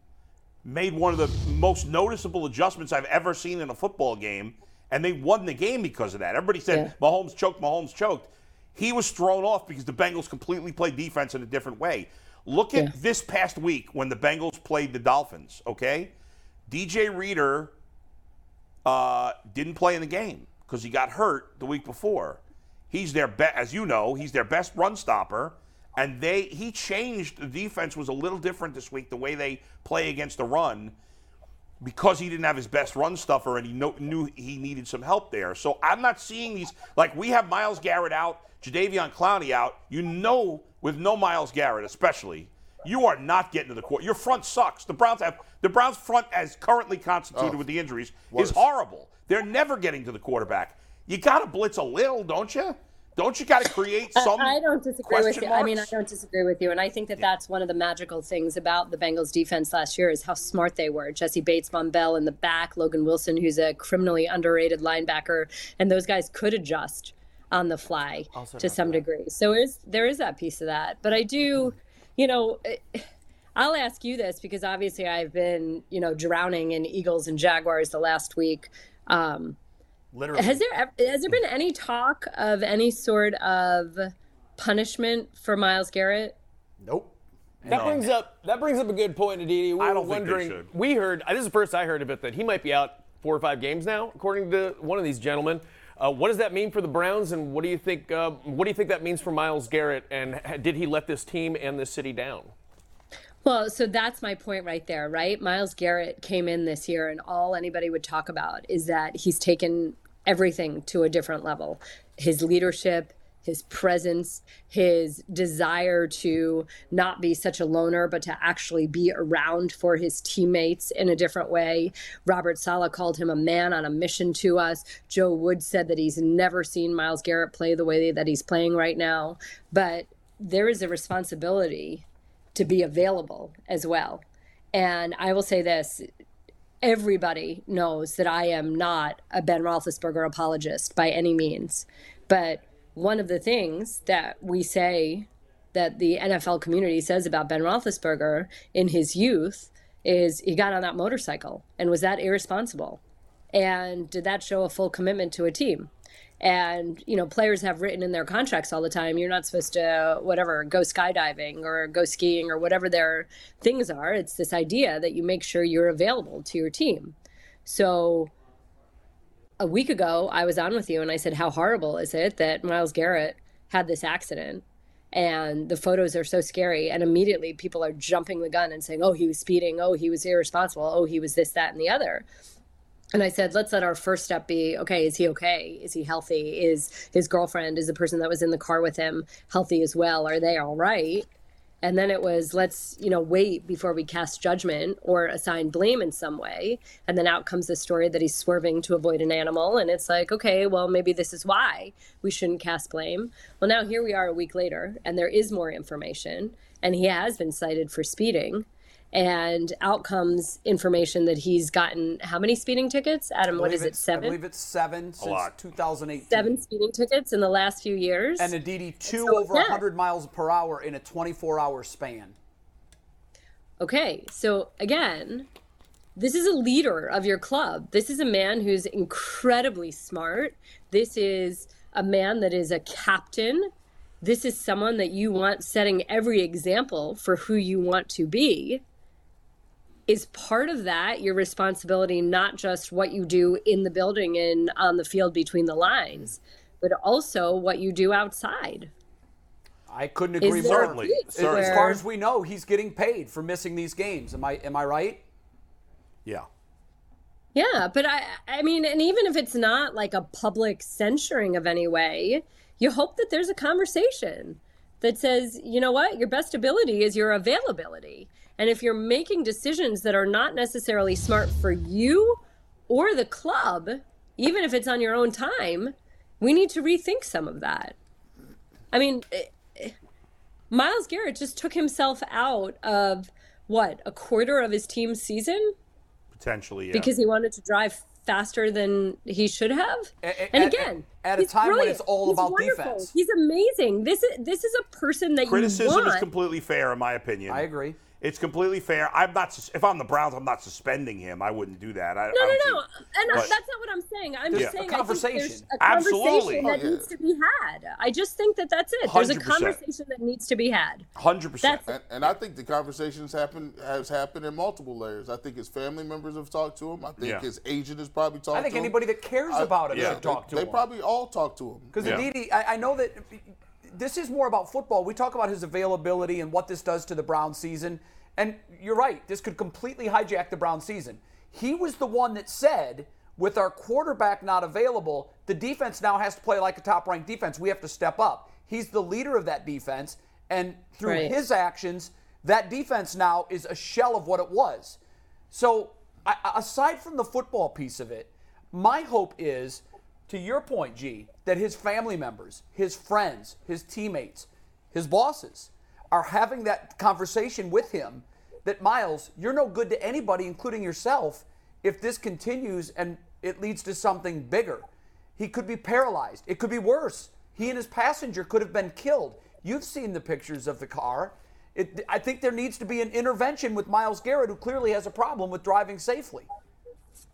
made one of the most noticeable adjustments I've ever seen in a football game, and they won the game because of that. Everybody said, yeah. Mahomes choked, Mahomes choked. He was thrown off because the Bengals completely played defense in a different way. Look at yeah. this past week when the Bengals played the Dolphins, okay? D J Reader... Uh, didn't play in the game because he got hurt the week before. He's their best, as you know, he's their best run stopper, and they he changed the defense was a little different this week the way they play against the run because he didn't have his best run stuffer and he no, knew he needed some help there. So I'm not seeing these like we have Miles Garrett out, Jadeveon Clowney out. You know, with no Miles Garrett especially. You are not getting to the court. Your front sucks. The Browns have the Browns front as currently constituted oh, with the injuries worse. is horrible. They're never getting to the quarterback. You got to blitz a little, don't you? Don't you got to create some I, I don't disagree with you. Marks? I mean, I don't disagree with you. And I think that yeah. that's one of the magical things about the Bengals defense last year is how smart they were. Jesse Bates, Von Bell in the back, Logan Wilson, who's a criminally underrated linebacker, and those guys could adjust on the fly also to some that. degree. So is, there is that piece of that. But I do... Mm-hmm. You know, I'll ask you this because obviously I've been, you know, drowning in Eagles and Jaguars the last week. Um, Literally. Has there has there been any talk of any sort of punishment for Miles Garrett? Nope. That no. brings up that brings up a good point, Aditi. We I don't were think wondering, they should. We heard, this is the first I heard of it, that he might be out four or five games now, according to one of these gentlemen. Uh, what does that mean for the Browns, and what do you think? Uh, what do you think that means for Miles Garrett? And did he let this team and this city down? Well, so that's my point right there, right? Miles Garrett came in this year, and all anybody would talk about is that he's taken everything to a different level. His leadership, his presence, his desire to not be such a loner, but to actually be around for his teammates in a different way. Robert Saleh called him a man on a mission to us. Joe Woods said that he's never seen Miles Garrett play the way that he's playing right now. But there is a responsibility to be available as well. And I will say this. Everybody knows that I am not a Ben Roethlisberger apologist by any means. But one of the things that we say that the N F L community says about Ben Roethlisberger in his youth is he got on that motorcycle, and was that irresponsible? And did that show a full commitment to a team? And, you know, players have written in their contracts all the time, you're not supposed to, whatever, go skydiving or go skiing or whatever their things are. It's this idea that you make sure you're available to your team. So a week ago, I was on with you and I said, how horrible is it that Miles Garrett had this accident? And the photos are so scary. And immediately people are jumping the gun and saying, oh, he was speeding. Oh, he was irresponsible. Oh, he was this, that, and the other. And I said, let's let our first step be, okay, is he okay? Is he healthy? Is his girlfriend, is the person that was in the car with him healthy as well? Are they all right? And then it was, let's, you know, wait before we cast judgment or assign blame in some way. And then out comes the story that he's swerving to avoid an animal. And it's like, okay, well, maybe this is why we shouldn't cast blame. Well, now here we are a week later, and there is more information. And he has been cited for speeding. And out comes information that he's gotten, how many speeding tickets? Adam, what is it, seven? I believe it's seven a since lot. two thousand eighteen. Seven speeding tickets in the last few years. And Aditi, two so over one hundred miles per hour in a twenty-four hour span. Okay, so again, this is a leader of your club. This is a man who's incredibly smart. This is a man that is a captain. This is someone that you want setting every example for who you want to be. Is part of that your responsibility, not just what you do in the building and on the field between the lines, but also what you do outside? I couldn't agree more. Certainly. Certainly. As far as we know, he's getting paid for missing these games. Am I am I right? Yeah. Yeah, but I, I mean, and even if it's not like a public censuring of any way, you hope that there's a conversation that says, you know what, your best ability is your availability. And if you're making decisions that are not necessarily smart for you or the club, even if it's on your own time, we need to rethink some of that. I mean, Miles Garrett just took himself out of, what, a quarter of his team's season? Potentially, yeah. Because he wanted to drive faster than he should have. A- and again, at, at a time brilliant. When it's all he's about wonderful. Defense. He's amazing. This is this is a person that criticism you want. Criticism is completely fair, in my opinion. I agree. It's completely fair. I'm not. If I'm the Browns, I'm not suspending him. I wouldn't do that. I, no, I no, no. Think, and but, that's not what I'm saying. I'm just yeah. saying a conversation. I think there's a conversation Absolutely. that oh, yeah. needs to be had. I just think that that's it. one hundred percent. There's a conversation that needs to be had. one hundred percent. And, and I think the conversations happen has happened in multiple layers. I think his family members have talked to him. I think yeah. his agent has probably talked to him. I think anybody him. that cares I, about him yeah. should talk to they, him. They probably all talk to him. Because yeah. Aditi, I, I know that this is more about football. We talk about his availability and what this does to the Browns season. And you're right, this could completely hijack the Browns season. He was the one that said, with our quarterback not available, the defense now has to play like a top-ranked defense. We have to step up. He's the leader of that defense. And through right. his actions, that defense now is a shell of what it was. So I, aside from the football piece of it, my hope is, to your point, G, that his family members, his friends, his teammates, his bosses are having that conversation with him that, Miles, you're no good to anybody, including yourself, if this continues and it leads to something bigger. He could be paralyzed. It could be worse. He and his passenger could have been killed. You've seen the pictures of the car. It, I think there needs to be an intervention with Miles Garrett, who clearly has a problem with driving safely.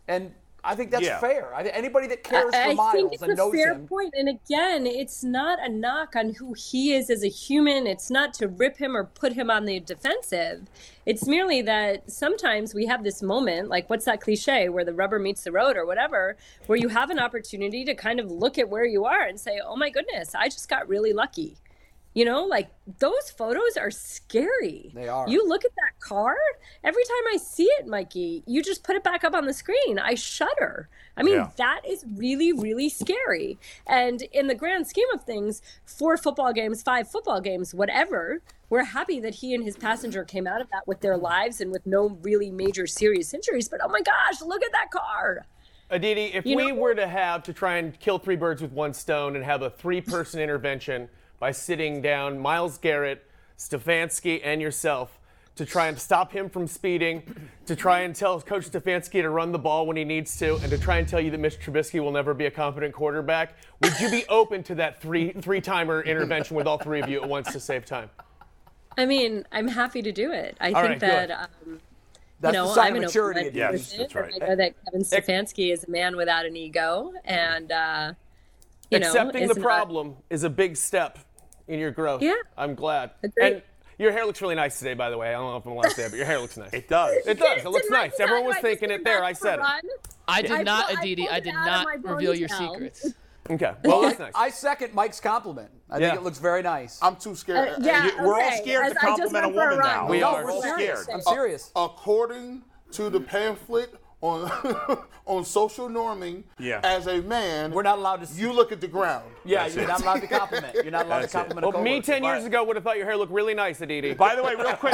And I think that's yeah. fair. I, anybody that cares I, for Miles and knows him. I think it's a fair him. point. And again, it's not a knock on who he is as a human. It's not to rip him or put him on the defensive. It's merely that sometimes we have this moment, like what's that cliche, where the rubber meets the road or whatever, where you have an opportunity to kind of look at where you are and say, oh my goodness, I just got really lucky. You know, like those photos are scary. They are. You look at that car, every time I see it, Mikey, you just put it back up on the screen. I shudder. I mean, yeah. that is really, really scary. And in the grand scheme of things, four football games, five football games, whatever, we're happy that he and his passenger came out of that with their lives and with no really major serious injuries. But oh my gosh, look at that car. Aditi, if you we know, were to have to try and kill three birds with one stone and have a three-person intervention by sitting down Miles Garrett, Stefanski, and yourself to try and stop him from speeding, to try and tell Coach Stefanski to run the ball when he needs to, and to try and tell you that Mister Trubisky will never be a competent quarterback, would you be open to that three, three-timer intervention with all three of you at once to save time? I mean, I'm happy to do it. I all think right, that... That's you know, the sign I'm of maturity. Yes, that's right. I know that Kevin Stefanski is a man without an ego, and uh, you accepting know, the problem not... is a big step in your growth. Yeah, I'm glad. Agreed. And your hair looks really nice today, by the way. I don't know if I'm allowed to say it, but your hair looks nice. It does. It does. It, it looks nice. Everyone was thinking it there. I said it. I did I not, pull, Aditi. I, I did not reveal your secrets. Okay. Well, that's nice. I second Mike's compliment. I yeah. think it looks very nice. I'm too scared. Uh, yeah, you, okay. We're all scared As to compliment a woman a now. We no, are. We're all scared. I'm serious. A- according to the pamphlet on on social norming, yeah. as a man, we're not allowed to. See. You look at the ground. Yeah, That's you're it. not allowed to compliment. You're not allowed That's to compliment. It. A well, me ten years ago would have thought your hair looked really nice, Aditi. By the way, real quick,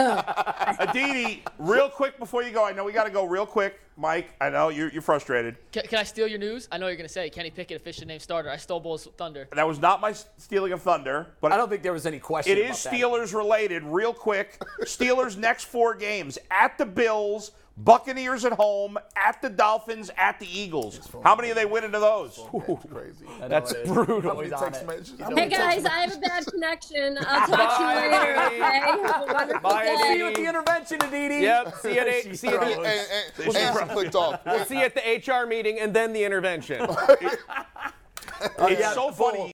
Aditi, real quick before you go, I know we got to go real quick. Mike, I know you're, you're frustrated. Can, can I steal your news? I know you're going to say Kenny Pickett, official name starter. I stole Bulls thunder. That was not my stealing of thunder, but I don't think there was any question. It about is Steelers that. related. Real quick, Steelers next four games at the Bills. Buccaneers at home, at the Dolphins, at the Eagles. How many are they winning to those? Ooh, crazy. That's brutal. Hey, guys, I have a bad connection. I'll talk to you later. Okay? Bye, see you at the intervention, Aditi. Yep, see you at eight. See you at the, and, and, we'll and clicked off. We'll see you at the H R meeting and then the intervention. It's so funny.